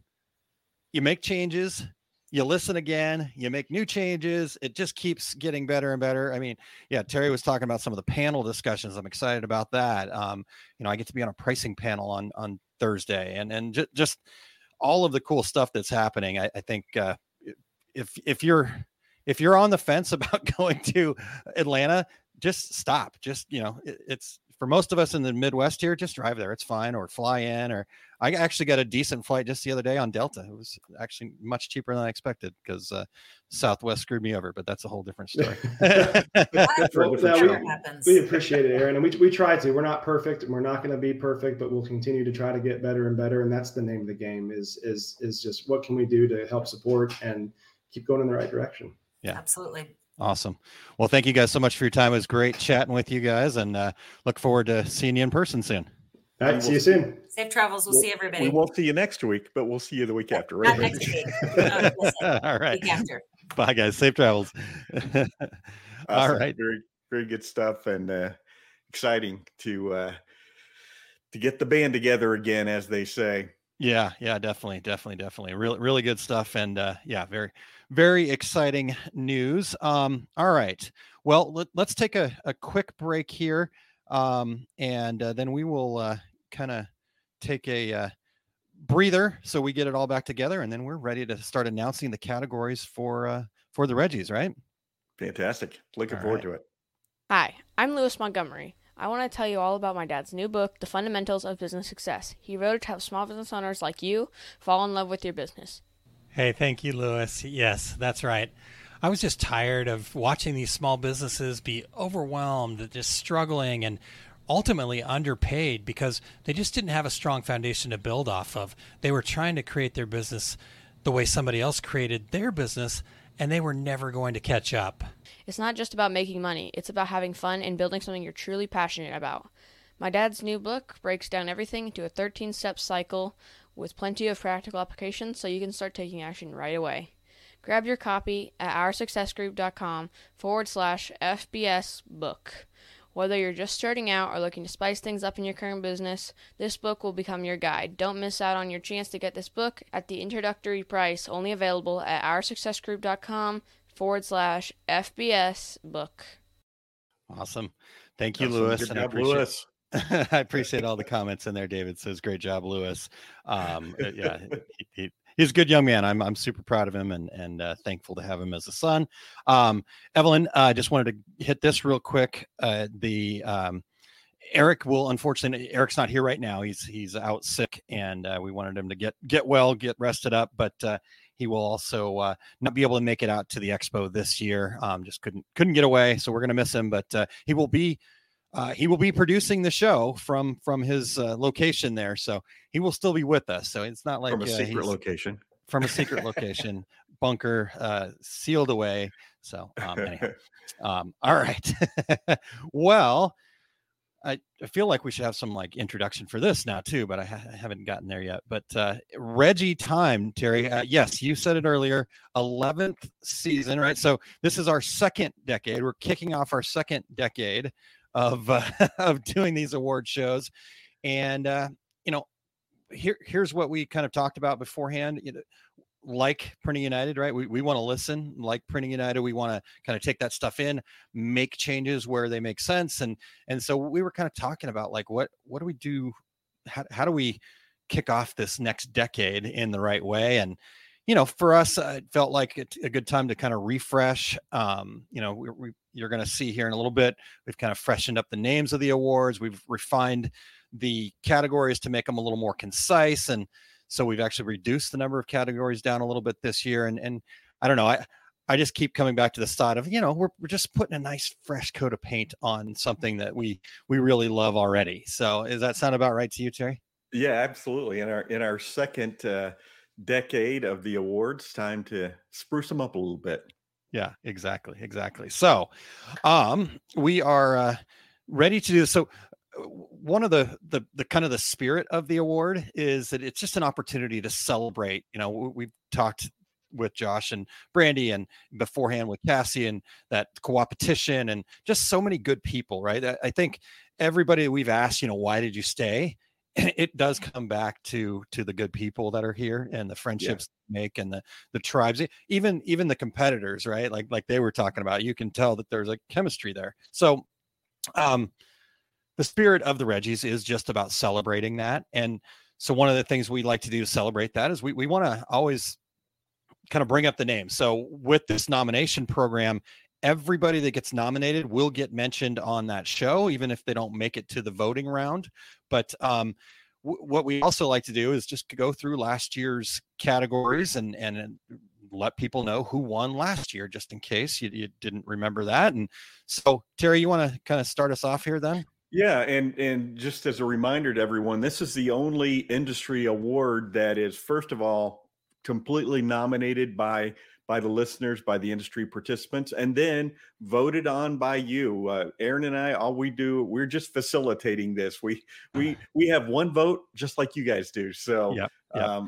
you make changes, you listen again, you make new changes. It just keeps getting better and better. I mean, yeah, Terry was talking about some of the panel discussions. I'm excited about that. You know, I get to be on a pricing panel on Thursday, and just all of the cool stuff that's happening. I think if you're on the fence about going to Atlanta, just stop. Just, you know, it's for most of us in the Midwest here, just drive there. It's fine. Or fly in, or I actually got a decent flight just the other day on Delta. It was actually much cheaper than I expected because Southwest screwed me over, but that's a whole different story. We appreciate it, Aaron. And we try to, we're not perfect. We're not going to be perfect, but we'll continue to try to get better and better. And that's the name of the game is just what can we do to help support and keep going in the right direction. Yeah, absolutely. Awesome. Well, thank you guys so much for your time. It was great chatting with you guys, and look forward to seeing you in person soon. All right. See you soon. Safe travels. We'll see everybody. We won't see you next week, but we'll see you the week after. Right? Not next week. No, all right. Week after. Bye, guys. Safe travels. Awesome. All right. Very, very good stuff, and exciting to get the band together again, as they say. Yeah, definitely. Really good stuff. And yeah, very, very exciting news. All right. Well, let's take a quick break here. And then we will kind of take a breather so we get it all back together. And then we're ready to start announcing the categories for the Reggies, right? Fantastic. Looking forward to it. Hi, I'm Lewis Montgomery. I want to tell you all about my dad's new book, The Fundamentals of Business Success. He wrote it to help small business owners like you fall in love with your business. Hey, thank you, Lewis. Yes, that's right. I was just tired of watching these small businesses be overwhelmed, just struggling, and ultimately underpaid because they just didn't have a strong foundation to build off of. They were trying to create their business the way somebody else created their business, and they were never going to catch up. It's not just about making money. It's about having fun and building something you're truly passionate about. My dad's new book breaks down everything into a 13-step cycle with plenty of practical applications so you can start taking action right away. Grab your copy at oursuccessgroup.com/FBS book. Whether you're just starting out or looking to spice things up in your current business, this book will become your guide. Don't miss out on your chance to get this book at the introductory price, only available at oursuccessgroup.com/FBS book. Awesome. Thank you, Lewis. Good job, Lewis. I appreciate all the comments in there, David. So it's great job, Lewis. Yeah, he's a good young man. I'm super proud of him and thankful to have him as a son. Evelyn, I just wanted to hit this real quick. Eric will, unfortunately, Eric's not here right now. He's out sick, and we wanted him to get well, get rested up, but he will also not be able to make it out to the expo this year. Just couldn't get away, so we're going to miss him. But he will be producing the show from his location there, so he will still be with us. So it's not like from a secret location, bunker, sealed away. So anyhow, all right. Well, I feel like we should have some like introduction for this now too, but I haven't gotten there yet. But Reggie time, Terry. Yes, you said it earlier. 11th season, right? So this is our second decade. We're kicking off our second decade of doing these award shows, and you know, here's what we kind of talked about beforehand. You know, like Printing United, right? We want to listen. Like Printing United, we want to kind of take that stuff in, make changes where they make sense, and so we were kind of talking about like what do we do? How do we kick off this next decade in the right way? And you know, for us, it felt like a good time to kind of refresh. You know, you're going to see here in a little bit. We've kind of freshened up the names of the awards. We've refined the categories to make them a little more concise, and so we've actually reduced the number of categories down a little bit this year. And I don't know, I just keep coming back to the thought of, you know, we're just putting a nice fresh coat of paint on something that we really love already. So does that sound about right to you, Terry? Yeah, absolutely. In our second decade of the awards, time to spruce them up a little bit. Yeah, exactly. So we are ready to do this. So one of the kind of the spirit of the award is that it's just an opportunity to celebrate. You know, we've talked with Josh and Brandy and beforehand with Cassie and that co-opetition and just so many good people, right? I think everybody we've asked, you know, why did you stay? It does come back to the good people that are here and the friendships they make and the tribes, even the competitors, right? Like they were talking about, you can tell that there's a chemistry there. So, the spirit of the REGGIEs is just about celebrating that. And so one of the things we like to do to celebrate that is we want to always kind of bring up the name. So with this nomination program, everybody that gets nominated will get mentioned on that show, even if they don't make it to the voting round. But what we also like to do is just go through last year's categories and let people know who won last year, just in case you didn't remember that. And so, Terry, you want to kind of start us off here then? Yeah, and just as a reminder to everyone, this is the only industry award that is, first of all, completely nominated by the listeners, by the industry participants, and then voted on by you. Aaron and I, all we do, we're just facilitating this. We have one vote just like you guys do. So yep.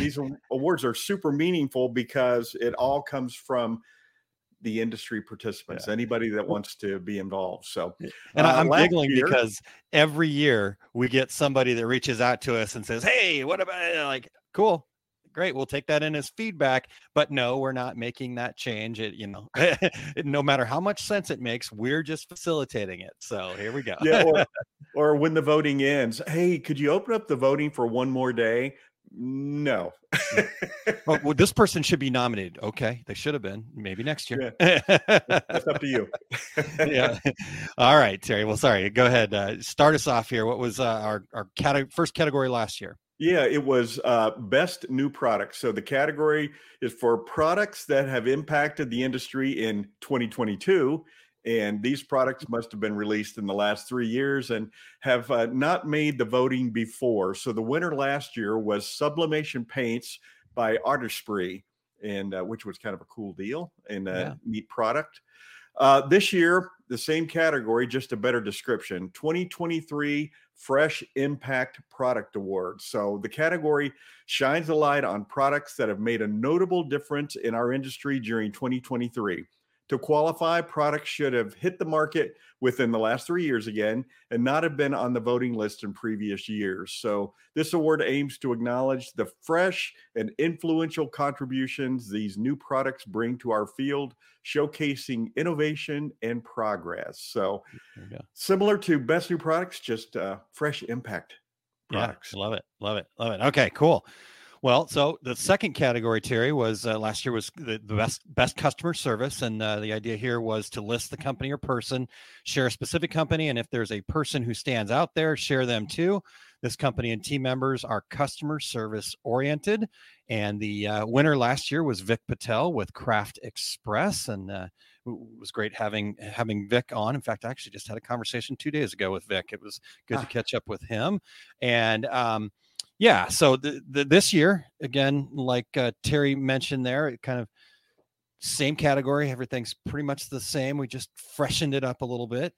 These awards are super meaningful because it all comes from the industry participants, anybody that wants to be involved. So, and I'm giggling because every year we get somebody that reaches out to us and says, hey, what about it? Like, cool. Great. We'll take that in as feedback, but no, we're not making that change. It, you know, no matter how much sense it makes, we're just facilitating it. So here we go. Yeah, or when the voting ends, hey, could you open up the voting for one more day? No. Well, this person should be nominated. Okay. They should have been. Maybe next year. Yeah. That's up to you. Yeah. All right, Terry. Well, sorry. Go ahead. Start us off here. What was our first category last year? Yeah, it was best new products. So the category is for products that have impacted the industry in 2022. And these products must have been released in the last 3 years and have not made the voting before. So the winner last year was Sublimation Paints by Artistry, and which was kind of a cool deal and a neat product. This year, the same category, just a better description, 2023 Fresh Impact Product Award. So the category shines a light on products that have made a notable difference in our industry during 2023. To qualify, products should have hit the market within the last 3 years again and not have been on the voting list in previous years. So this award aims to acknowledge the fresh and influential contributions these new products bring to our field, showcasing innovation and progress. So similar to Best New Products, just fresh impact products. Yeah, love it. Okay, cool. Well, so the second category, Terry, was last year was the best customer service. And the idea here was to list the company or person, share a specific company. And if there's a person who stands out there, share them too. This company and team members are customer service oriented. And the winner last year was Vic Patel with Craft Express. And it was great having Vic on. In fact, I actually just had a conversation 2 days ago with Vic. It was good to catch up with him. And, yeah, so this year, again, like Terry mentioned there, it kind of same category. Everything's pretty much the same. We just freshened it up a little bit.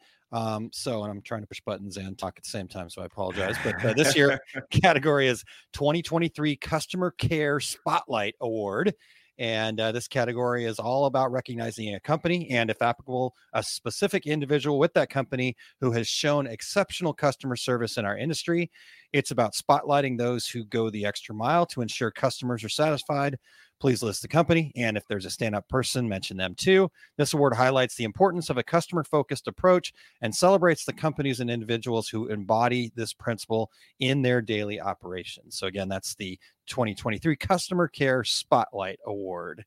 So, and I'm trying to push buttons and talk at the same time, so I apologize. But this year, category is 2023 Customer Care Spotlight Award. And this category is all about recognizing a company and, if applicable, a specific individual with that company who has shown exceptional customer service in our industry. It's about spotlighting those who go the extra mile to ensure customers are satisfied. Please list the company. And if there's a stand-up person, mention them too. This award highlights the importance of a customer-focused approach and celebrates the companies and individuals who embody this principle in their daily operations. So again, that's the 2023 Customer Care Spotlight Award.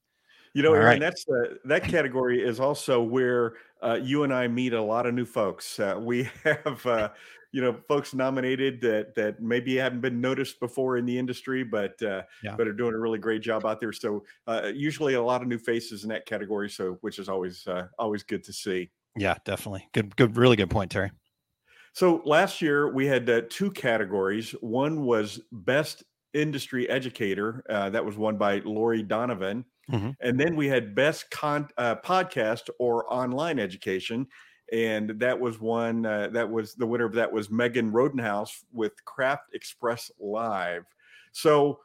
You know, Aaron, that's that category is also where you and I meet a lot of new folks. We have, you know, folks nominated that maybe haven't been noticed before in the industry, but are doing a really great job out there. So usually a lot of new faces in that category, so which is always good to see. Yeah, definitely. Good, really good point, Terry. So last year we had two categories. One was Best Industry Educator. That was won by Lori Donovan. Mm-hmm. And then we had best podcast or online education. And that was one, that was the winner of that was Megan Rodenhouse with Craft Express Live. So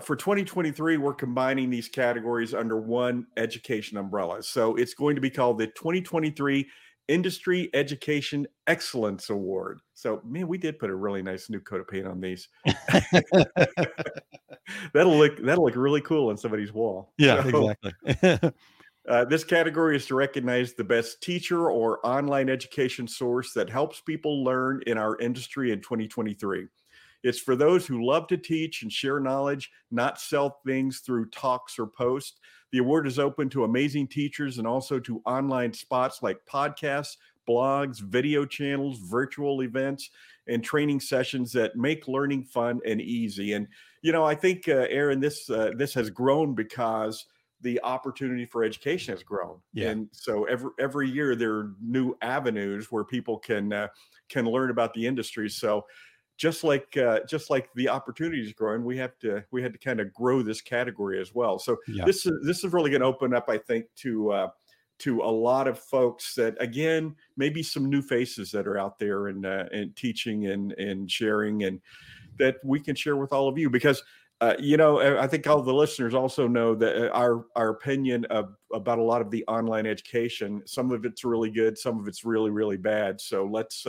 for 2023, we're combining these categories under one education umbrella. So it's going to be called the 2023 Industry Education Excellence Award. So, man, we did put a really nice new coat of paint on these. That'll look really cool on somebody's wall. Yeah, so, exactly. This category is to recognize the best teacher or online education source that helps people learn in our industry in 2023. It's for those who love to teach and share knowledge, not sell things through talks or posts. The award is open to amazing teachers and also to online spots like podcasts, blogs, video channels, virtual events, and training sessions that make learning fun and easy. And, you know, I think, Aaron, this has grown because the opportunity for education has grown. Yeah. And so every year there are new avenues where people can learn about the industry. So just like the opportunity is growing, we had to kind of grow this category as well. So yeah. This is really going to open up, I think, to a lot of folks that, again, maybe some new faces that are out there and teaching and sharing, and that we can share with all of you, because you know, I think all the listeners also know that our opinion about a lot of the online education, some of it's really good, some of it's really, really bad. So let's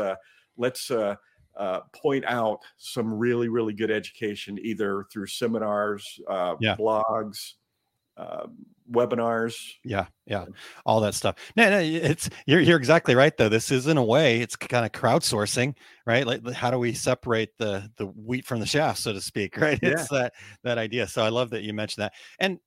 point out some really, really good education, either through seminars, blogs, webinars. Yeah. All that stuff. No, it's, you're exactly right though. This is, in a way, it's kind of crowdsourcing, right? Like, how do we separate the wheat from the chaff, so to speak, right? Yeah. It's that idea. So I love that you mentioned that. And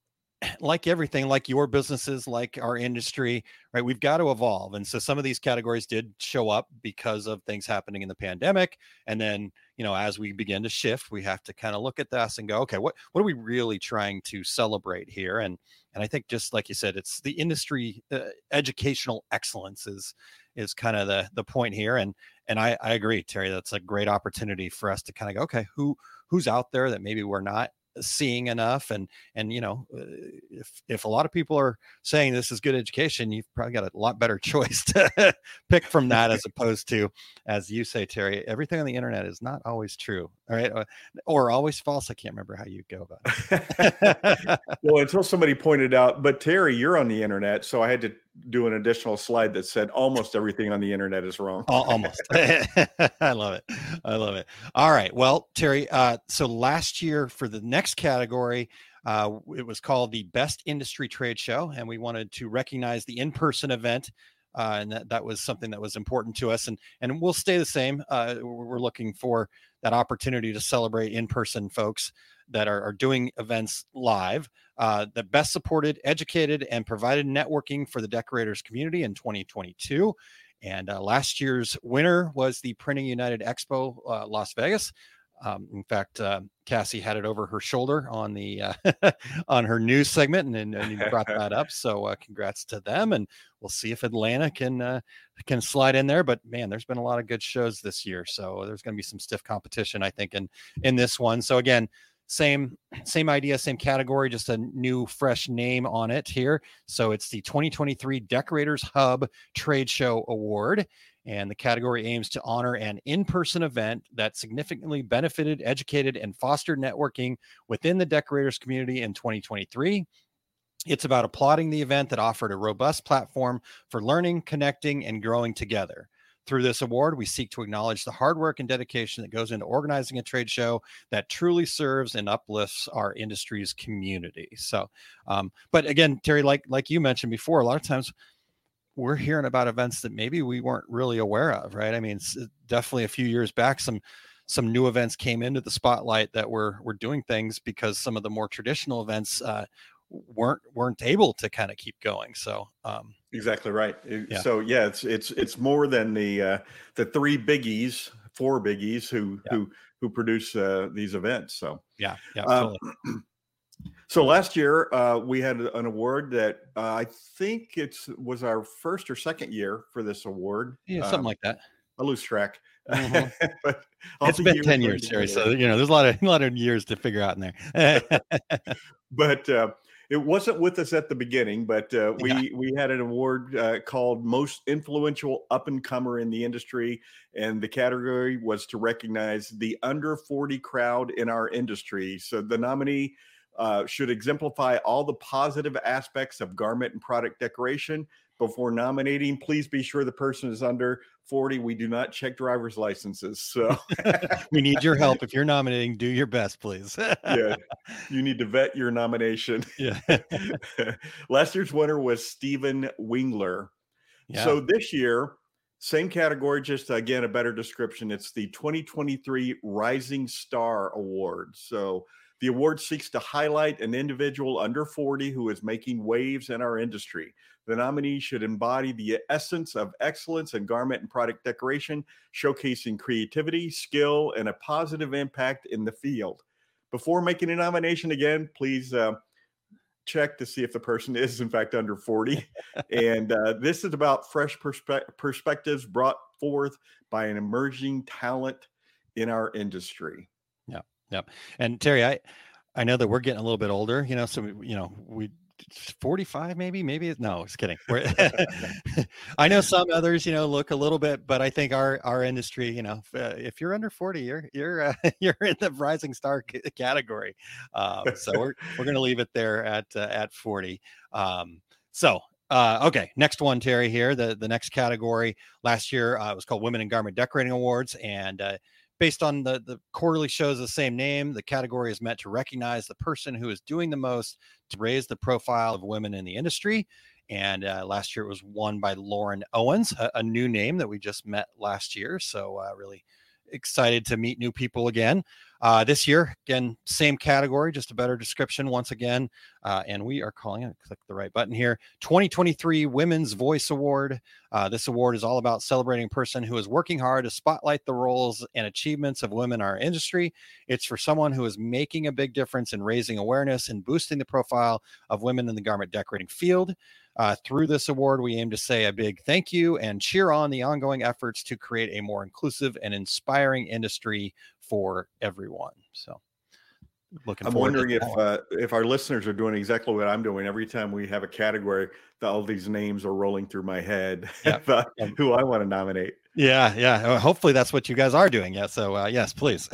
like everything, like your businesses, like our industry, right? We've got to evolve. And so some of these categories did show up because of things happening in the pandemic. And then, you know, as we begin to shift, we have to kind of look at this and go, okay, what are we really trying to celebrate here? And I think, just like you said, it's the industry, educational excellence is kind of the point here. And I agree, Terry, that's a great opportunity for us to kind of go, okay, who's out there that maybe we're not seeing enough, and you know, if a lot of people are saying this is good education, you've probably got a lot better choice to pick from that, as opposed to, as you say, Terry, everything on the internet is not always true, all right, or always false. I can't remember how you go about it. Well, until somebody pointed out, but Terry, you're on the internet, so I had to do an additional slide that said almost everything on the internet is wrong. Almost. I love it. All right. Well, Terry, so last year for the next category, it was called the Best Industry Trade Show. And we wanted to recognize the in-person event. And that was something that was important to us, and we'll stay the same. We're looking for that opportunity to celebrate in-person folks that are doing events live, that best supported, educated, and provided networking for the decorators community in 2022. And last year's winner was the Printing United Expo, Las Vegas. In fact, Cassie had it over her shoulder on the on her news segment, and you brought that up. So congrats to them, and we'll see if Atlanta can slide in there. But man, there's been a lot of good shows this year, so there's going to be some stiff competition, I think, in this one. So again, same idea, same category, just a new fresh name on it here. So it's the 2023 Decorators Hub Trade Show Award. And the category aims to honor an in-person event that significantly benefited, educated, and fostered networking within the decorators community in 2023. It's about applauding the event that offered a robust platform for learning, connecting, and growing together. Through this award, we seek to acknowledge the hard work and dedication that goes into organizing a trade show that truly serves and uplifts our industry's community. So, but again, Terry, like you mentioned before, a lot of times we're hearing about events that maybe we weren't really aware of, right? I mean, it's definitely a few years back, some new events came into the spotlight that were doing things because some of the more traditional events weren't able to kind of keep going. So exactly right. Yeah. So yeah, it's more than the four biggies who produce these events. So yeah, totally. So last year we had an award that I think was our first or second year for this award. Yeah, something like that. I lose track. Mm-hmm. But it's been 10 years, Terry. So you know, there's a lot of years to figure out in there. But It wasn't with us at the beginning, but we had an award called Most Influential Up-and-Comer in the Industry, and the category was to recognize the under 40 crowd in our industry. So the nominee should exemplify all the positive aspects of garment and product decoration. Before nominating, please be sure the person is under 40. We do not check driver's licenses. So we need your help. If you're nominating, do your best, please. Yeah, you need to vet your nomination. Yeah. Last year's winner was Steven Wingler. Yeah. So this year, same category, just again, a better description. It's the 2023 Rising Star Award. So the award seeks to highlight an individual under 40 who is making waves in our industry. The nominee should embody the essence of excellence in garment and product decoration, showcasing creativity, skill, and a positive impact in the field. Before making a nomination, again, please check to see if the person is, in fact, under 40. And this is about fresh perspectives brought forth by an emerging talent in our industry. Yeah. Yep. And Terry, I know that we're getting a little bit older, you know, so, we 45, maybe. No, just kidding. I know some others, look a little bit, but I think our industry, if you're under 40, you're in the rising star category. So we're going to leave it there at 40. Okay. Next one, Terry here, the next category last year, it was called Women in Garment Decorating Awards. And, based on the quarterly shows the same name, the category is meant to recognize the person who is doing the most to raise the profile of women in the industry. And last year it was won by Lauren Owens, a new name that we just met last year. So really excited to meet new people again. This year, again, same category, just a better description once again. And we are calling it, click the right button here, 2023 Women's Voice Award. This award is all about celebrating a person who is working hard to spotlight the roles and achievements of women in our industry. It's for someone who is making a big difference in raising awareness and boosting the profile of women in the garment decorating field. Through this award, we aim to say a big thank you and cheer on the ongoing efforts to create a more inclusive and inspiring industry for everyone. So looking I'm wondering if our listeners are doing exactly what I'm doing every time we have a category, all these names are rolling through my head. About who I want to nominate. Yeah. Well, hopefully that's what you guys are doing. Yeah. So yes, please.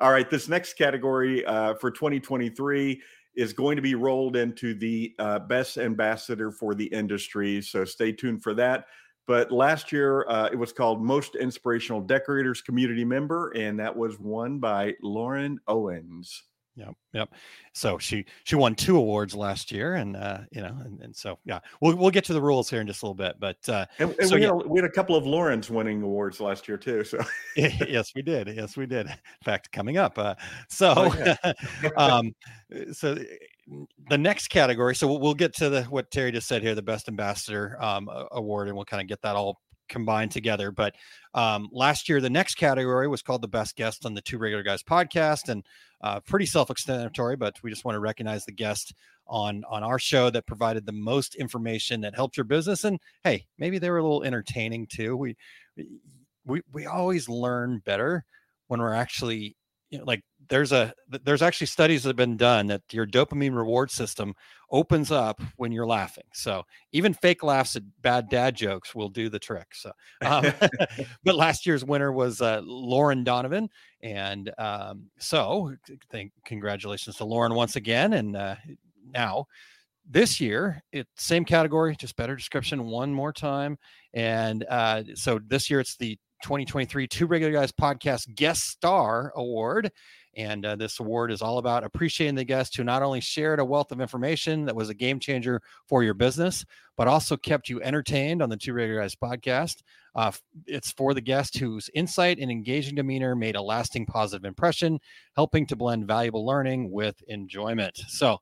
All right. This next category for 2023 is going to be rolled into the best ambassador for the industry. So stay tuned for that. But last year, it was called Most Inspirational Decorators Community Member, and that was won by Lauren Owens. Yep. So she won two awards last year, and so yeah, we'll get to the rules here in just a little bit. But we had a couple of Laurens winning awards last year too. So yes, we did. In fact, coming up. So the next category. So we'll get to what Terry just said here, the Best Ambassador Award, and we'll kind of get that all combined together. But last year, the next category was called the Best Guest on the Two Regular Guys Podcast, and pretty self-explanatory, but we just want to recognize the guest on our show that provided the most information that helped your business. And hey, maybe they were a little entertaining too. We always learn better when we're actually, there's actually studies that have been done that your dopamine reward system opens up when you're laughing. So even fake laughs at bad dad jokes will do the trick. So, but last year's winner was Lauren Donovan. And congratulations to Lauren once again. And now this year, it's same category, just better description one more time. And so this year it's the 2023 Two Regular Guys Podcast Guest Star Award. And this award is all about appreciating the guest who not only shared a wealth of information that was a game changer for your business, but also kept you entertained on the Two Regular Guys Podcast. It's for the guest whose insight and engaging demeanor made a lasting positive impression, helping to blend valuable learning with enjoyment. So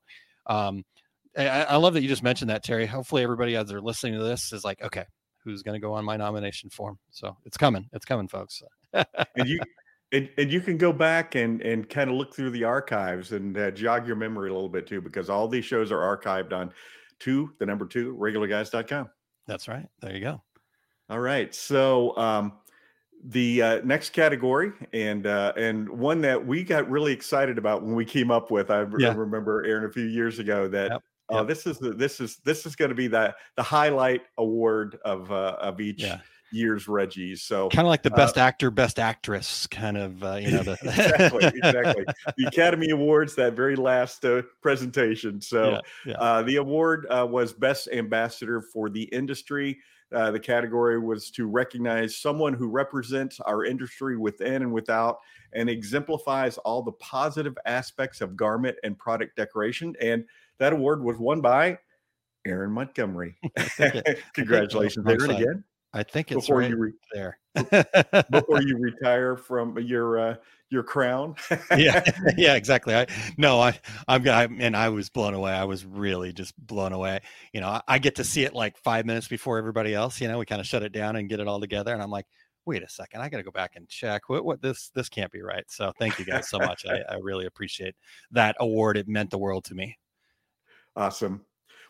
I love that you just mentioned that, Terry. Hopefully everybody as they're listening to this is like, okay, who's going to go on my nomination form? So it's coming, folks. and you can go back and kind of look through the archives and jog your memory a little bit too, because all these shows are archived on 2regularguys.com. That's right. There you go. All right. So The next category, and one that we got really excited about when we came up with, I remember, Aaron, a few years ago, that this is going to be the highlight award of each year's REGGIEs. So kind of like the best actor, best actress kind of, exactly. The Academy Awards, that very last presentation. So the award was Best Ambassador for the Industry. The category was to recognize someone who represents our industry within and without and exemplifies all the positive aspects of garment and product decoration. And that award was won by Aaron Montgomery. Congratulations, Aaron, again. I think it's before before you retire from your crown. yeah, exactly. I was blown away. I was really just blown away. You know, I get to see it like 5 minutes before everybody else. You know, we kind of shut it down and get it all together. And I'm like, wait a second, I got to go back and check what this can't be right. So thank you guys so much. I really appreciate that award. It meant the world to me. Awesome.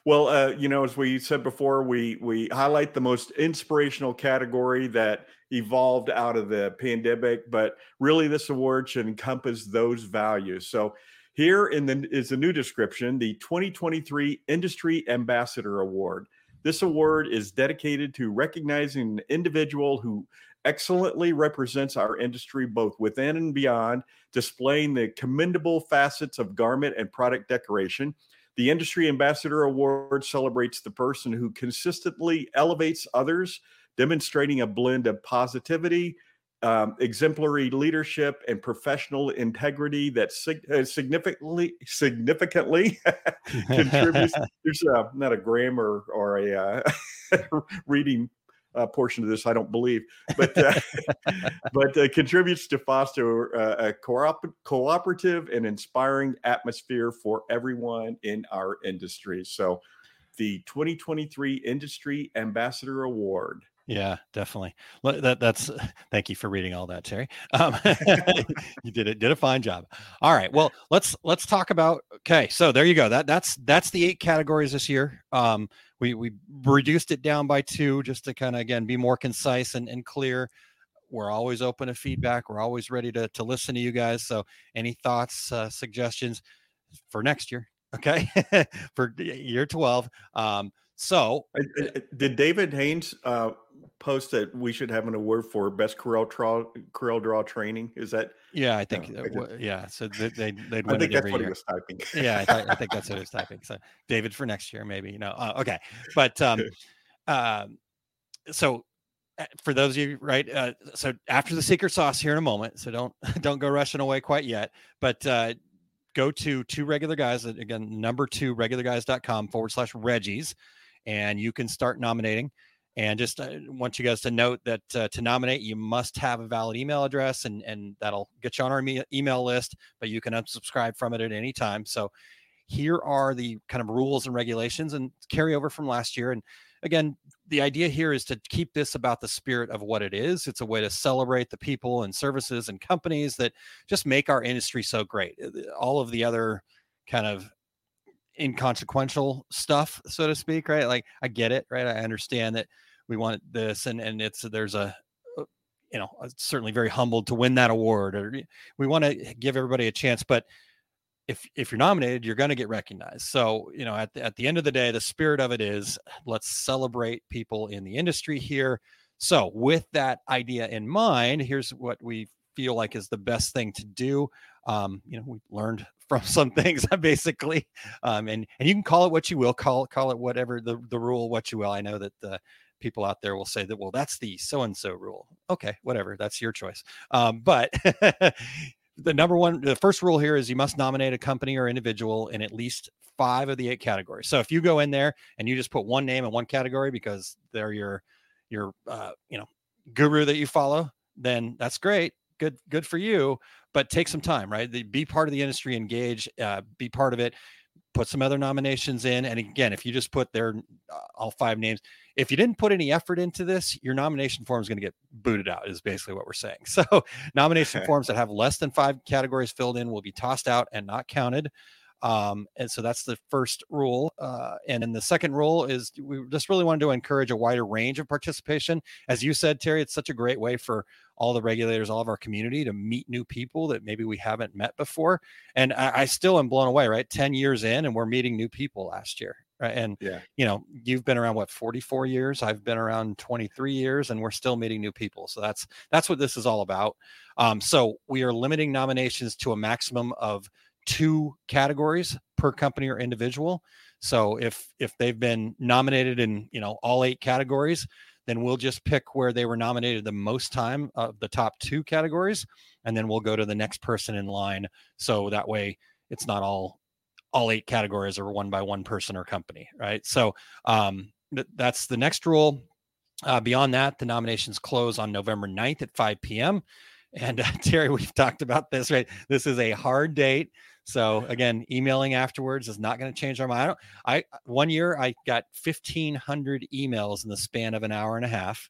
Well, as we said before, we highlight the most inspirational category that evolved out of the pandemic, but really this award should encompass those values. So here is a new description, the 2023 Industry Ambassador Award. This award is dedicated to recognizing an individual who excellently represents our industry both within and beyond, displaying the commendable facets of garment and product decoration. The Industry Ambassador Award celebrates the person who consistently elevates others, demonstrating a blend of positivity, exemplary leadership, and professional integrity that significantly contributes. There's not a grammar or a reading portion of this, I don't believe, but contributes to foster a cooperative and inspiring atmosphere for everyone in our industry. So the 2023 Industry Ambassador Award. Yeah, definitely. That's thank you for reading all that, Terry. You did a fine job. All right. Well, let's talk about. Okay, so there you go. That's the 8 categories this year. We reduced it down by 2 just to kind of again be more concise and clear. We're always open to feedback. We're always ready to listen to you guys. So any thoughts, suggestions for next year? Okay, for year 12. So did David Haynes post that we should have an award for best Corel Draw training? Is that? Yeah, I think. Yeah. So they'd win it every year. I think that's what he was typing. Yeah. I think that's what he was typing. So David for next year, maybe, okay. But, so for those of you, right. So after the secret sauce here in a moment, so don't go rushing away quite yet, but, go to Two Regular Guys, again, number 2, regularguys.com/REGGIEs. And you can start nominating. And just want you guys to note that to nominate, you must have a valid email address, and that'll get you on our email list, but you can unsubscribe from it at any time. So here are the kind of rules and regulations and carryover from last year. And again, the idea here is to keep this about the spirit of what it is. It's a way to celebrate the people and services and companies that just make our industry so great. All of the other kind of inconsequential stuff, so to speak, right? Like I get it, right? I understand that we want this and there's a, certainly very humbled to win that award, or we want to give everybody a chance, but if you're nominated, you're going to get recognized. So, at the end of the day, the spirit of it is let's celebrate people in the industry here. So with that idea in mind, here's what we feel like is the best thing to do. We've learned from some things basically, and you can call it what you will, call it whatever the rule, what you will. I know that the people out there will say that, well, that's the so-and-so rule. Okay, whatever. That's your choice. But the first rule here is you must nominate a company or individual in at least 5 of the 8 categories. So if you go in there and you just put one name in one category because they're your guru that you follow, then that's great. Good for you, but take some time, right? Be part of the industry, engage, be part of it, put some other nominations in. And again, if you just put their all 5 names, if you didn't put any effort into this, your nomination form is going to get booted out is basically what we're saying. So nomination forms that have less than 5 categories filled in will be tossed out and not counted. And so that's the first rule. And then the second rule is we just really wanted to encourage a wider range of participation. As you said, Terry, it's such a great way for all the regulators, all of our community to meet new people that maybe we haven't met before. And I still am blown away, right? 10 years in and we're meeting new people last year. Right? And, you know, you've been around, what, 44 years? I've been around 23 years and we're still meeting new people. So that's what this is all about. So we are limiting nominations to a maximum of 2 categories per company or individual. So if they've been nominated in, you know, all 8 categories, then we'll just pick where they were nominated the most time of the top 2 categories. And then we'll go to the next person in line. So that way it's not all 8 categories are won by one person or company. Right. So that's the next rule. Beyond that, the nominations close on November 9th at 5 p.m. And Terry, we've talked about this, right? This is a hard date. So again, emailing afterwards is not going to change our mind. One year I got 1,500 emails in the span of an hour and a half,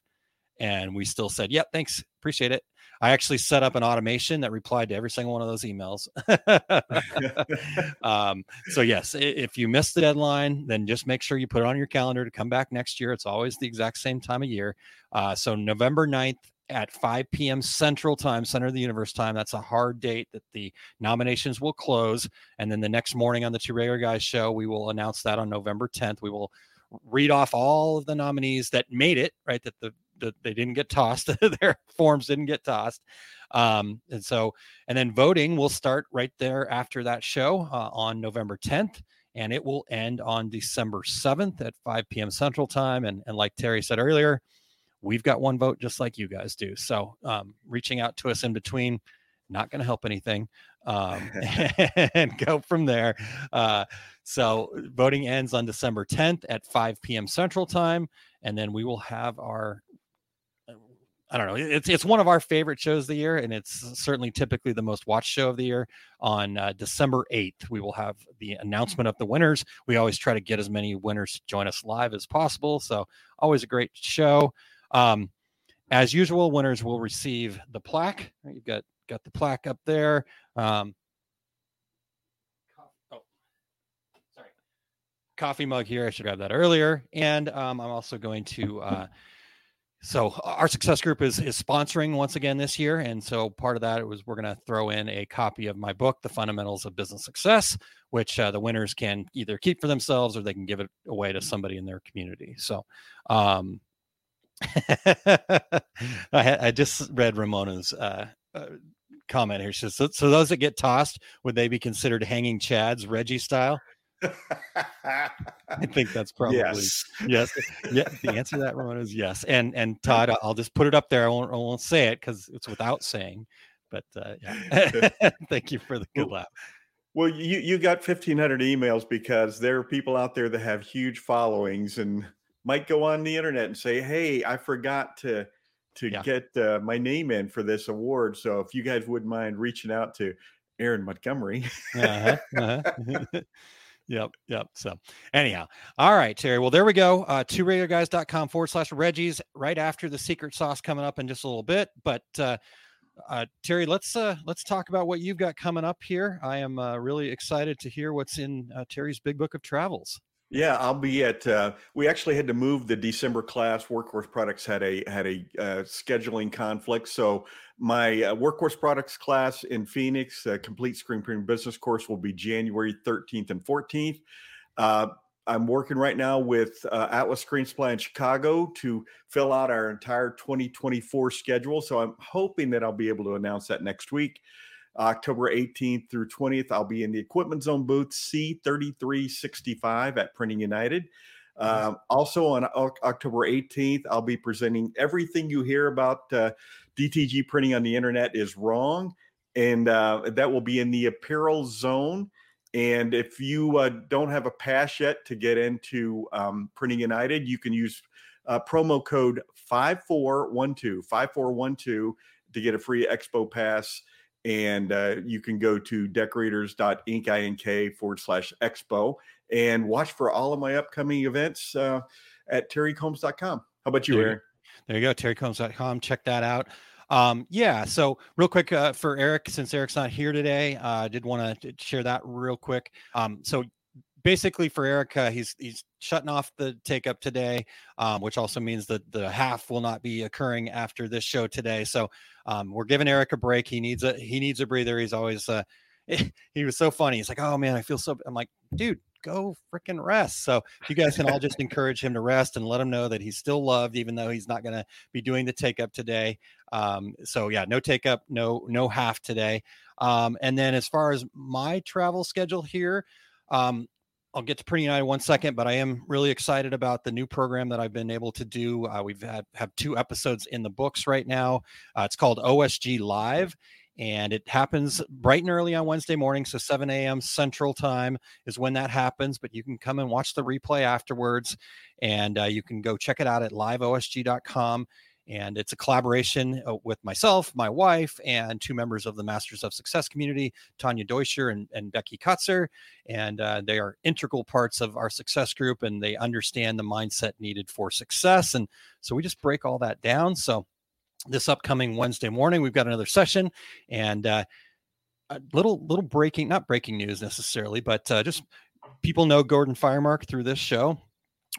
and we still said, "Yep, thanks, appreciate it." I actually set up an automation that replied to every single one of those emails. So yes, if you missed the deadline, then just make sure you put it on your calendar to come back next year. It's always the exact same time of year. So November 9th. At 5 p.m. Central Time, Center of the Universe time. That's a hard date that the nominations will close. And then the next morning on the Two Regular Guys show, we will announce that on November 10th. We will read off all of the nominees that made it, right? That they didn't get tossed. Their forms didn't get tossed. And then voting will start right there after that show on November 10th. And it will end on December 7th at 5 p.m. Central Time. And like Terry said earlier, we've got one vote just like you guys do. So reaching out to us in between, not going to help anything, and go from there. So voting ends on December 10th at 5 p.m. Central Time. And then we will have our, I don't know, it's one of our favorite shows of the year. And it's certainly typically the most watched show of the year. On December 8th, we will have the announcement of the winners. We always try to get as many winners to join us live as possible. So always a great show. As usual, winners will receive the plaque. You've got the plaque up there. Coffee mug here. I should grab that earlier. And I'm also going to. So Our Success Group is sponsoring once again this year, and so part of that it was we're going to throw in a copy of my book, The Fundamentals of Business Success, which the winners can either keep for themselves or they can give it away to somebody in their community. So. I just read Ramona's comment here. She says, so those that get tossed, would they be considered hanging chads, Reggie style? I think that's probably yes. Yeah, the answer to that, Ramona, is yes. And Todd, I'll just put it up there. I won't say it because it's without saying. But yeah, thank you for the good laugh. Well, you got 1,500 emails because there are people out there that have huge followings and. Might go on the internet and say, "Hey, I forgot to get my name in for this award. So if you guys wouldn't mind reaching out to Aaron Montgomery." Yep. So anyhow. All right, Terry. Well, there we go. tworegularguys.com/REGGIES right after the secret sauce coming up in just a little bit. But Terry, let's talk about what you've got coming up here. I am really excited to hear what's in Terry's big book of travels. Yeah, I'll be at. We actually had to move the December class. Workhorse Products had a scheduling conflict, so my Workhorse Products class in Phoenix, Complete Screen Printing Business course, will be January 13th and 14th. I'm working right now with Atlas Screen Supply in Chicago to fill out our entire 2024 schedule. So I'm hoping that I'll be able to announce that next week. October 18th through 20th, I'll be in the Equipment Zone booth C3365 at Printing United. Also on October 18th, I'll be presenting everything you hear about DTG printing on the internet is wrong. And that will be in the Apparel Zone. And if you don't have a pass yet to get into Printing United, you can use promo code 5412 to get a free expo pass. And you can go to decorators.inc.ink/expo and watch for all of my upcoming events at terrycombs.com. How about you, Aaron? There you go, terrycombs.com. Check that out. So real quick for Eric, since Eric's not here today, I did want to share that real quick. So basically for Eric, he's shutting off the take up today, which also means that the half will not be occurring after this show today. So we're giving Eric a break. He needs a breather. He's always he was so funny. He's like, oh man, I feel so. I'm like, dude, go freaking rest. So you guys can all just encourage him to rest and let him know that he's still loved, even though he's not going to be doing the take up today. So yeah, no take up, no half today. And then as far as my travel schedule here, I'll get to Printing United in one second, but I am really excited about the new program that I've been able to do. We've have two episodes in the books right now. It's called OSG Live. And it happens bright and early on Wednesday morning. So 7 a.m. Central Time is when that happens. But you can come and watch the replay afterwards. And you can go check it out at liveosg.com. And it's a collaboration with myself, my wife, and two members of the Masters of Success community, Tanya Deutscher and Becky Kutzer. And they are integral parts of Our Success Group. And they understand the mindset needed for success. And so we just break all that down. So this upcoming Wednesday morning, we've got another session, and a little breaking, not breaking news necessarily, but just people know Gordon Firemark through this show.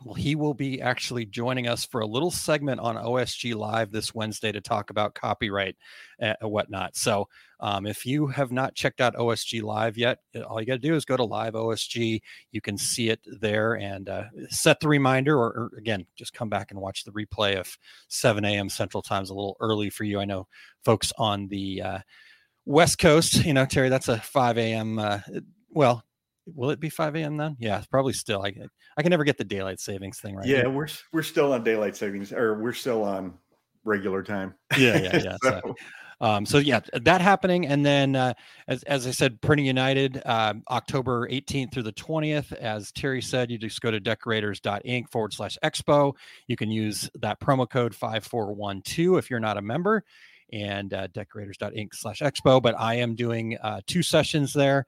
Well, he will be actually joining us for a little segment on OSG Live this Wednesday to talk about copyright and whatnot. So if you have not checked out OSG Live yet, all you got to do is go to Live OSG. You can see it there and set the reminder, or again, just come back and watch the replay if 7 a.m. Central Time is a little early for you. I know folks on the West Coast, you know, Terry, that's a 5 a.m. Will it be 5 a.m. then? Yeah, probably still. I can never get the daylight savings thing right. Yeah, now. We're still on daylight savings, or we're still on regular time. Yeah. So yeah, that happening, and then as I said, Printing United, October 18th through the 20th. As Terry said, you just go to decorators.inc/expo. You can use that promo code 5412 if you're not a member, and decorators.inc/expo. But I am doing two sessions there.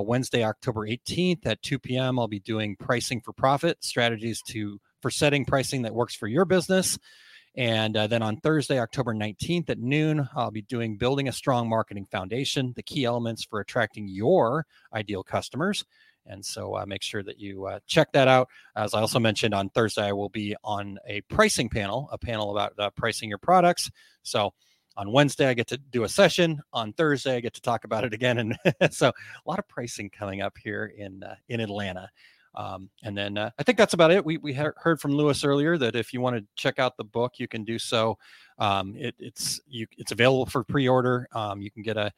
Wednesday, October 18th at 2 p.m. I'll be doing pricing for profit strategies for setting pricing that works for your business. And then on Thursday, October 19th at noon, I'll be doing building a strong marketing foundation, the key elements for attracting your ideal customers. And so make sure that you check that out. As I also mentioned, on Thursday, I will be on a pricing panel, about pricing your products. So on Wednesday, I get to do a session. On Thursday, I get to talk about it again. And so a lot of pricing coming up here in Atlanta. And then I think that's about it. We heard from Lewis earlier that if you want to check out the book, you can do so. It's available for pre-order. You can get a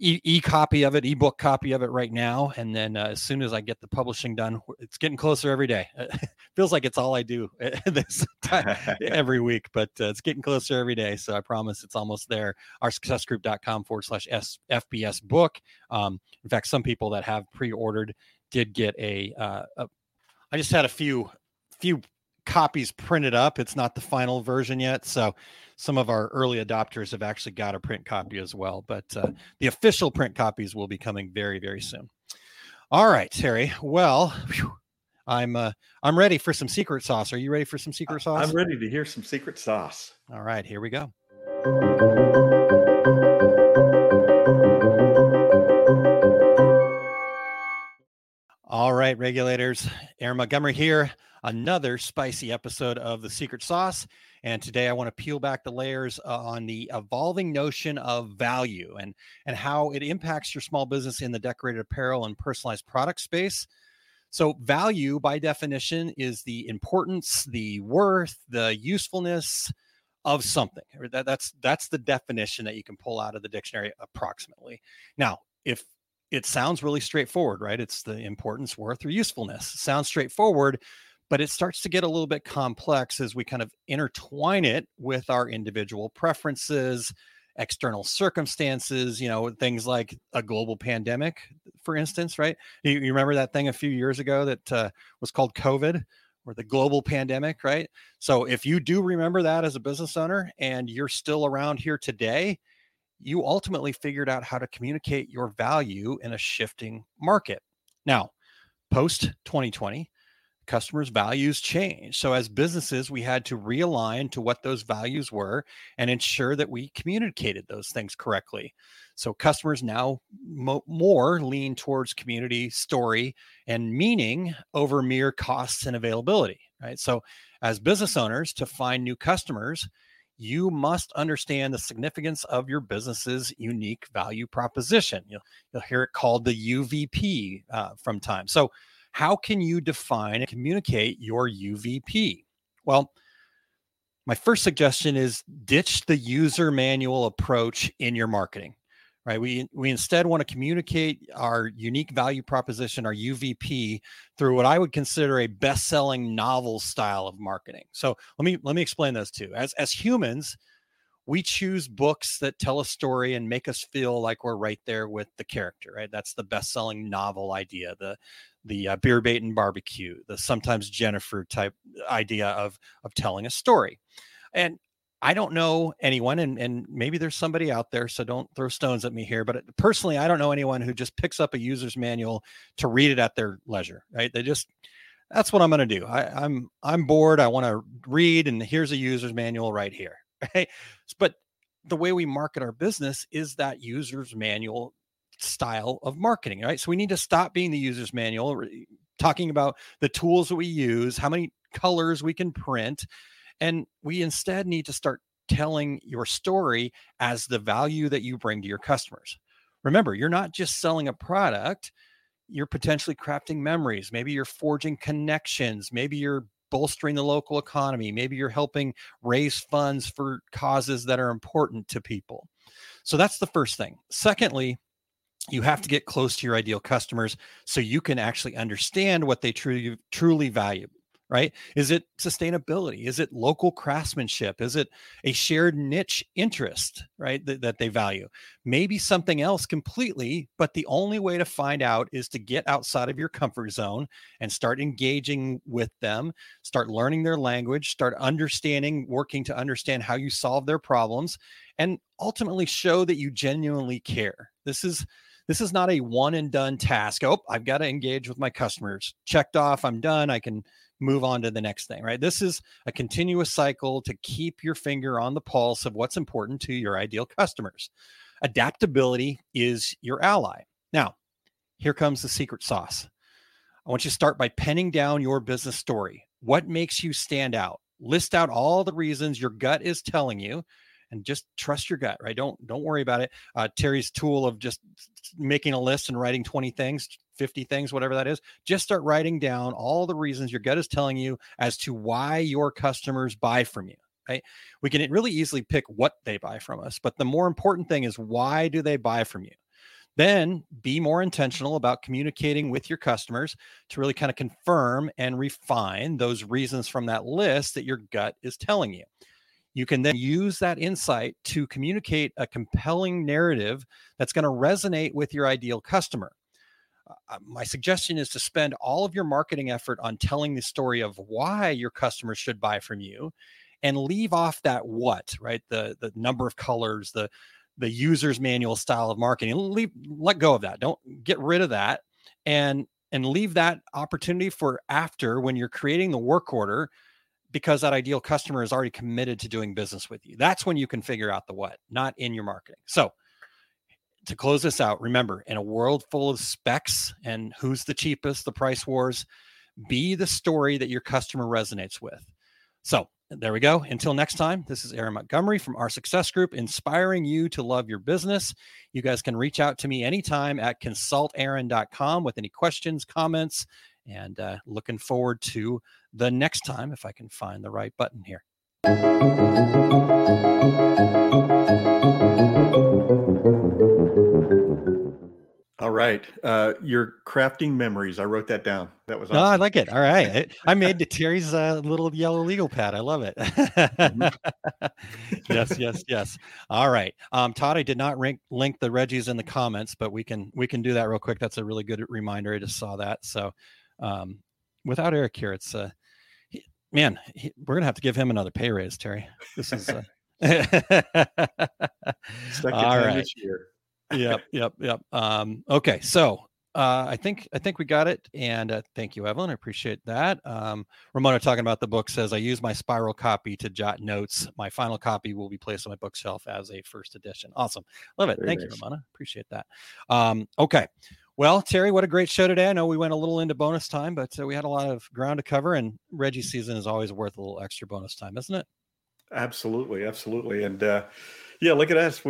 e-copy of it, ebook copy of it right now. And then as soon as I get the publishing done, it's getting closer every day. It feels like it's all I do this time every week, but it's getting closer every day. So I promise it's almost there. OurSuccessGroup.com/FBS book. In fact, some people that have pre-ordered did get I just had a few copies printed up. It's not the final version yet. So some of our early adopters have actually got a print copy as well, but the official print copies will be coming very, very soon. All right, Terry. Well, I'm ready for some secret sauce. Are you ready for some secret sauce? I'm ready to hear some secret sauce. All right, here we go. All right, regulators, Aaron Montgomery here. Another spicy episode of The Secret Sauce. And today I want to peel back the layers on the evolving notion of value and how it impacts your small business in the decorated apparel and personalized product space. So value, by definition, is the importance, the worth, the usefulness of something. That's the definition that you can pull out of the dictionary approximately. Now, if it sounds really straightforward, right? It's the importance, worth, or usefulness. Sounds straightforward, but it starts to get a little bit complex as we kind of intertwine it with our individual preferences, external circumstances, you know, things like a global pandemic, for instance, right? You remember that thing a few years ago that was called COVID, or the global pandemic, right? So if you do remember that as a business owner and you're still around here today, you ultimately figured out how to communicate your value in a shifting market. Now, post 2020, customers' values change. So as businesses, we had to realign to what those values were and ensure that we communicated those things correctly. So customers now more lean towards community, story, and meaning over mere costs and availability, right? So as business owners, to find new customers, you must understand the significance of your business's unique value proposition. You'll hear it called the UVP from time. So how can you define and communicate your UVP? Well, my first suggestion is ditch the user manual approach in your marketing, right? We instead want to communicate our unique value proposition, our UVP, through what I would consider a best-selling novel style of marketing. So let me explain those two. As humans, we choose books that tell a story and make us feel like we're right there with the character, right? That's the best-selling novel idea, the Beer Bait and Barbecue, the Sometimes Jennifer type idea of telling a story. And I don't know anyone, and maybe there's somebody out there, so don't throw stones at me here, but personally, I don't know anyone who just picks up a user's manual to read it at their leisure, right? That's what I'm going to do. I'm bored. I want to read, and here's a user's manual right here. Right? But the way we market our business is that user's manual style of marketing, right? So we need to stop being the user's manual, talking about the tools that we use, how many colors we can print. And we instead need to start telling your story as the value that you bring to your customers. Remember, you're not just selling a product. You're potentially crafting memories. Maybe you're forging connections. Maybe you're bolstering the local economy. Maybe you're helping raise funds for causes that are important to people. So that's the first thing. Secondly, you have to get close to your ideal customers so you can actually understand what they truly value. Right? Is it sustainability? Is it local craftsmanship? Is it a shared niche interest, right, that they value? Maybe something else completely, but the only way to find out is to get outside of your comfort zone and start engaging with them, start learning their language, start understanding, working to understand how you solve their problems, and ultimately show that you genuinely care. This is not a one and done task. Oh, I've got to engage with my customers. Checked off. I'm done. I can move on to the next thing, right? This is a continuous cycle to keep your finger on the pulse of what's important to your ideal customers. Adaptability is your ally. Now, here comes the secret sauce. I want you to start by penning down your business story. What makes you stand out? List out all the reasons your gut is telling you. And just trust your gut, right? Don't worry about it. Terry's tool of just making a list and writing 20 things, 50 things, whatever that is. Just start writing down all the reasons your gut is telling you as to why your customers buy from you, right? We can really easily pick what they buy from us, but the more important thing is why do they buy from you? Then be more intentional about communicating with your customers to really kind of confirm and refine those reasons from that list that your gut is telling you. You can then use that insight to communicate a compelling narrative that's going to resonate with your ideal customer. My suggestion is to spend all of your marketing effort on telling the story of why your customers should buy from you and leave off that what, right? The number of colors, the user's manual style of marketing. Let go of that. Don't get rid of that and leave that opportunity for after when you're creating the work order, because that ideal customer is already committed to doing business with you. That's when you can figure out the what, not in your marketing. So to close this out, remember, in a world full of specs and who's the cheapest, the price wars, be the story that your customer resonates with. So there we go. Until next time, this is Aaron Montgomery from Our Success Group, inspiring you to love your business. You guys can reach out to me anytime at consultaaron.com with any questions, comments, and looking forward to the next time, if I can find the right button here. All right. You're crafting memories. I wrote that down. That was awesome. No, I like it. All right. I made the Terry's little yellow legal pad. I love it. Yes. All right. Todd, I did not link the REGGIEs in the comments, but we can do that real quick. That's a really good reminder. I just saw that. So, without Eric here, it's we're gonna have to give him another pay raise, Terry. This is second time this year. Yep. Okay. So I think we got it. And thank you, Evelyn. I appreciate that. Ramona talking about the book says, I use my spiral copy to jot notes. My final copy will be placed on my bookshelf as a first edition. Awesome. Love it. Thank you, Ramona. Appreciate that. Okay. Well, Terry, what a great show today. I know we went a little into bonus time, but we had a lot of ground to cover, and Reggie season is always worth a little extra bonus time, isn't it? Absolutely. Absolutely. And yeah, look at us.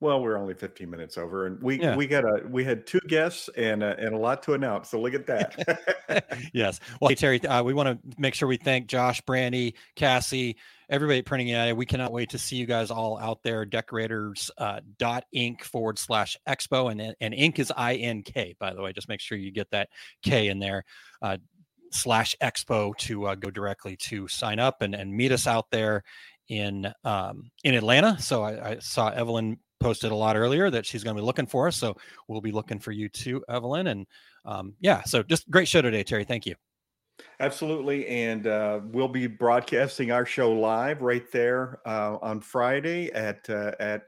Well, we're only 15 minutes over, and we had two guests and a lot to announce. So look at that. Yes. Well, hey, Terry, we want to make sure we thank Josh, Brandy, Cassie, everybody at Printing United. We cannot wait to see you guys all out there. Decorators.inc/expo and Inc is INK, by the way. Just make sure you get that K in there. /expo to go directly to sign up and meet us out there in Atlanta. So I saw Evelyn posted a lot earlier that she's going to be looking for us. So we'll be looking for you too, Evelyn. And so just great show today, Terry. Thank you. Absolutely. And we'll be broadcasting our show live right there on Friday at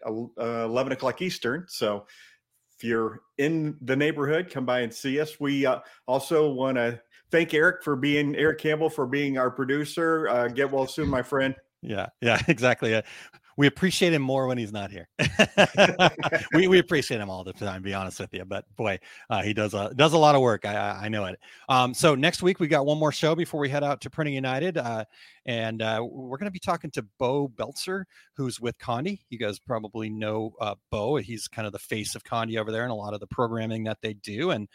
11 o'clock Eastern. So if you're in the neighborhood, come by and see us. We also want to thank Eric Campbell for being our producer. Get well soon, my friend. Yeah, exactly. We appreciate him more when he's not here. we appreciate him all the time, to be honest with you. But boy, he does a lot of work. I know it. So next week we got one more show before we head out to Printing United, and we're going to be talking to Bo Beltzer, who's with Condi. You guys probably know Bo. He's kind of the face of Condi over there, and a lot of the programming that they do. And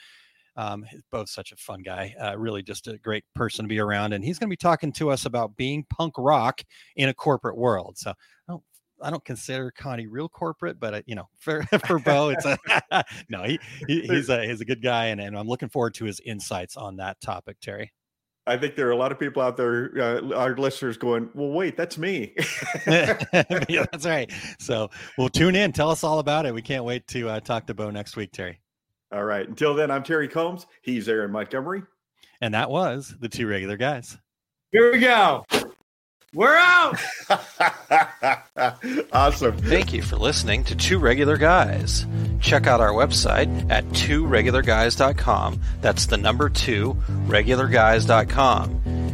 Bo's such a fun guy, really just a great person to be around. And he's going to be talking to us about being punk rock in a corporate world. So I don't consider Connie real corporate, but for Bo, it's he's a good guy. And I'm looking forward to his insights on that topic, Terry. I think there are a lot of people out there, our listeners, going, well, wait, that's me. Yeah, that's right. So we'll tune in. Tell us all about it. We can't wait to talk to Bo next week, Terry. All right. Until then, I'm Terry Combs. He's Aaron Montgomery. And that was the Two Regular Guys. Here we go. We're out. Awesome. Thank you for listening to Two Regular Guys. Check out our website at tworegularguys.com. That's the number 2, regularguys.com.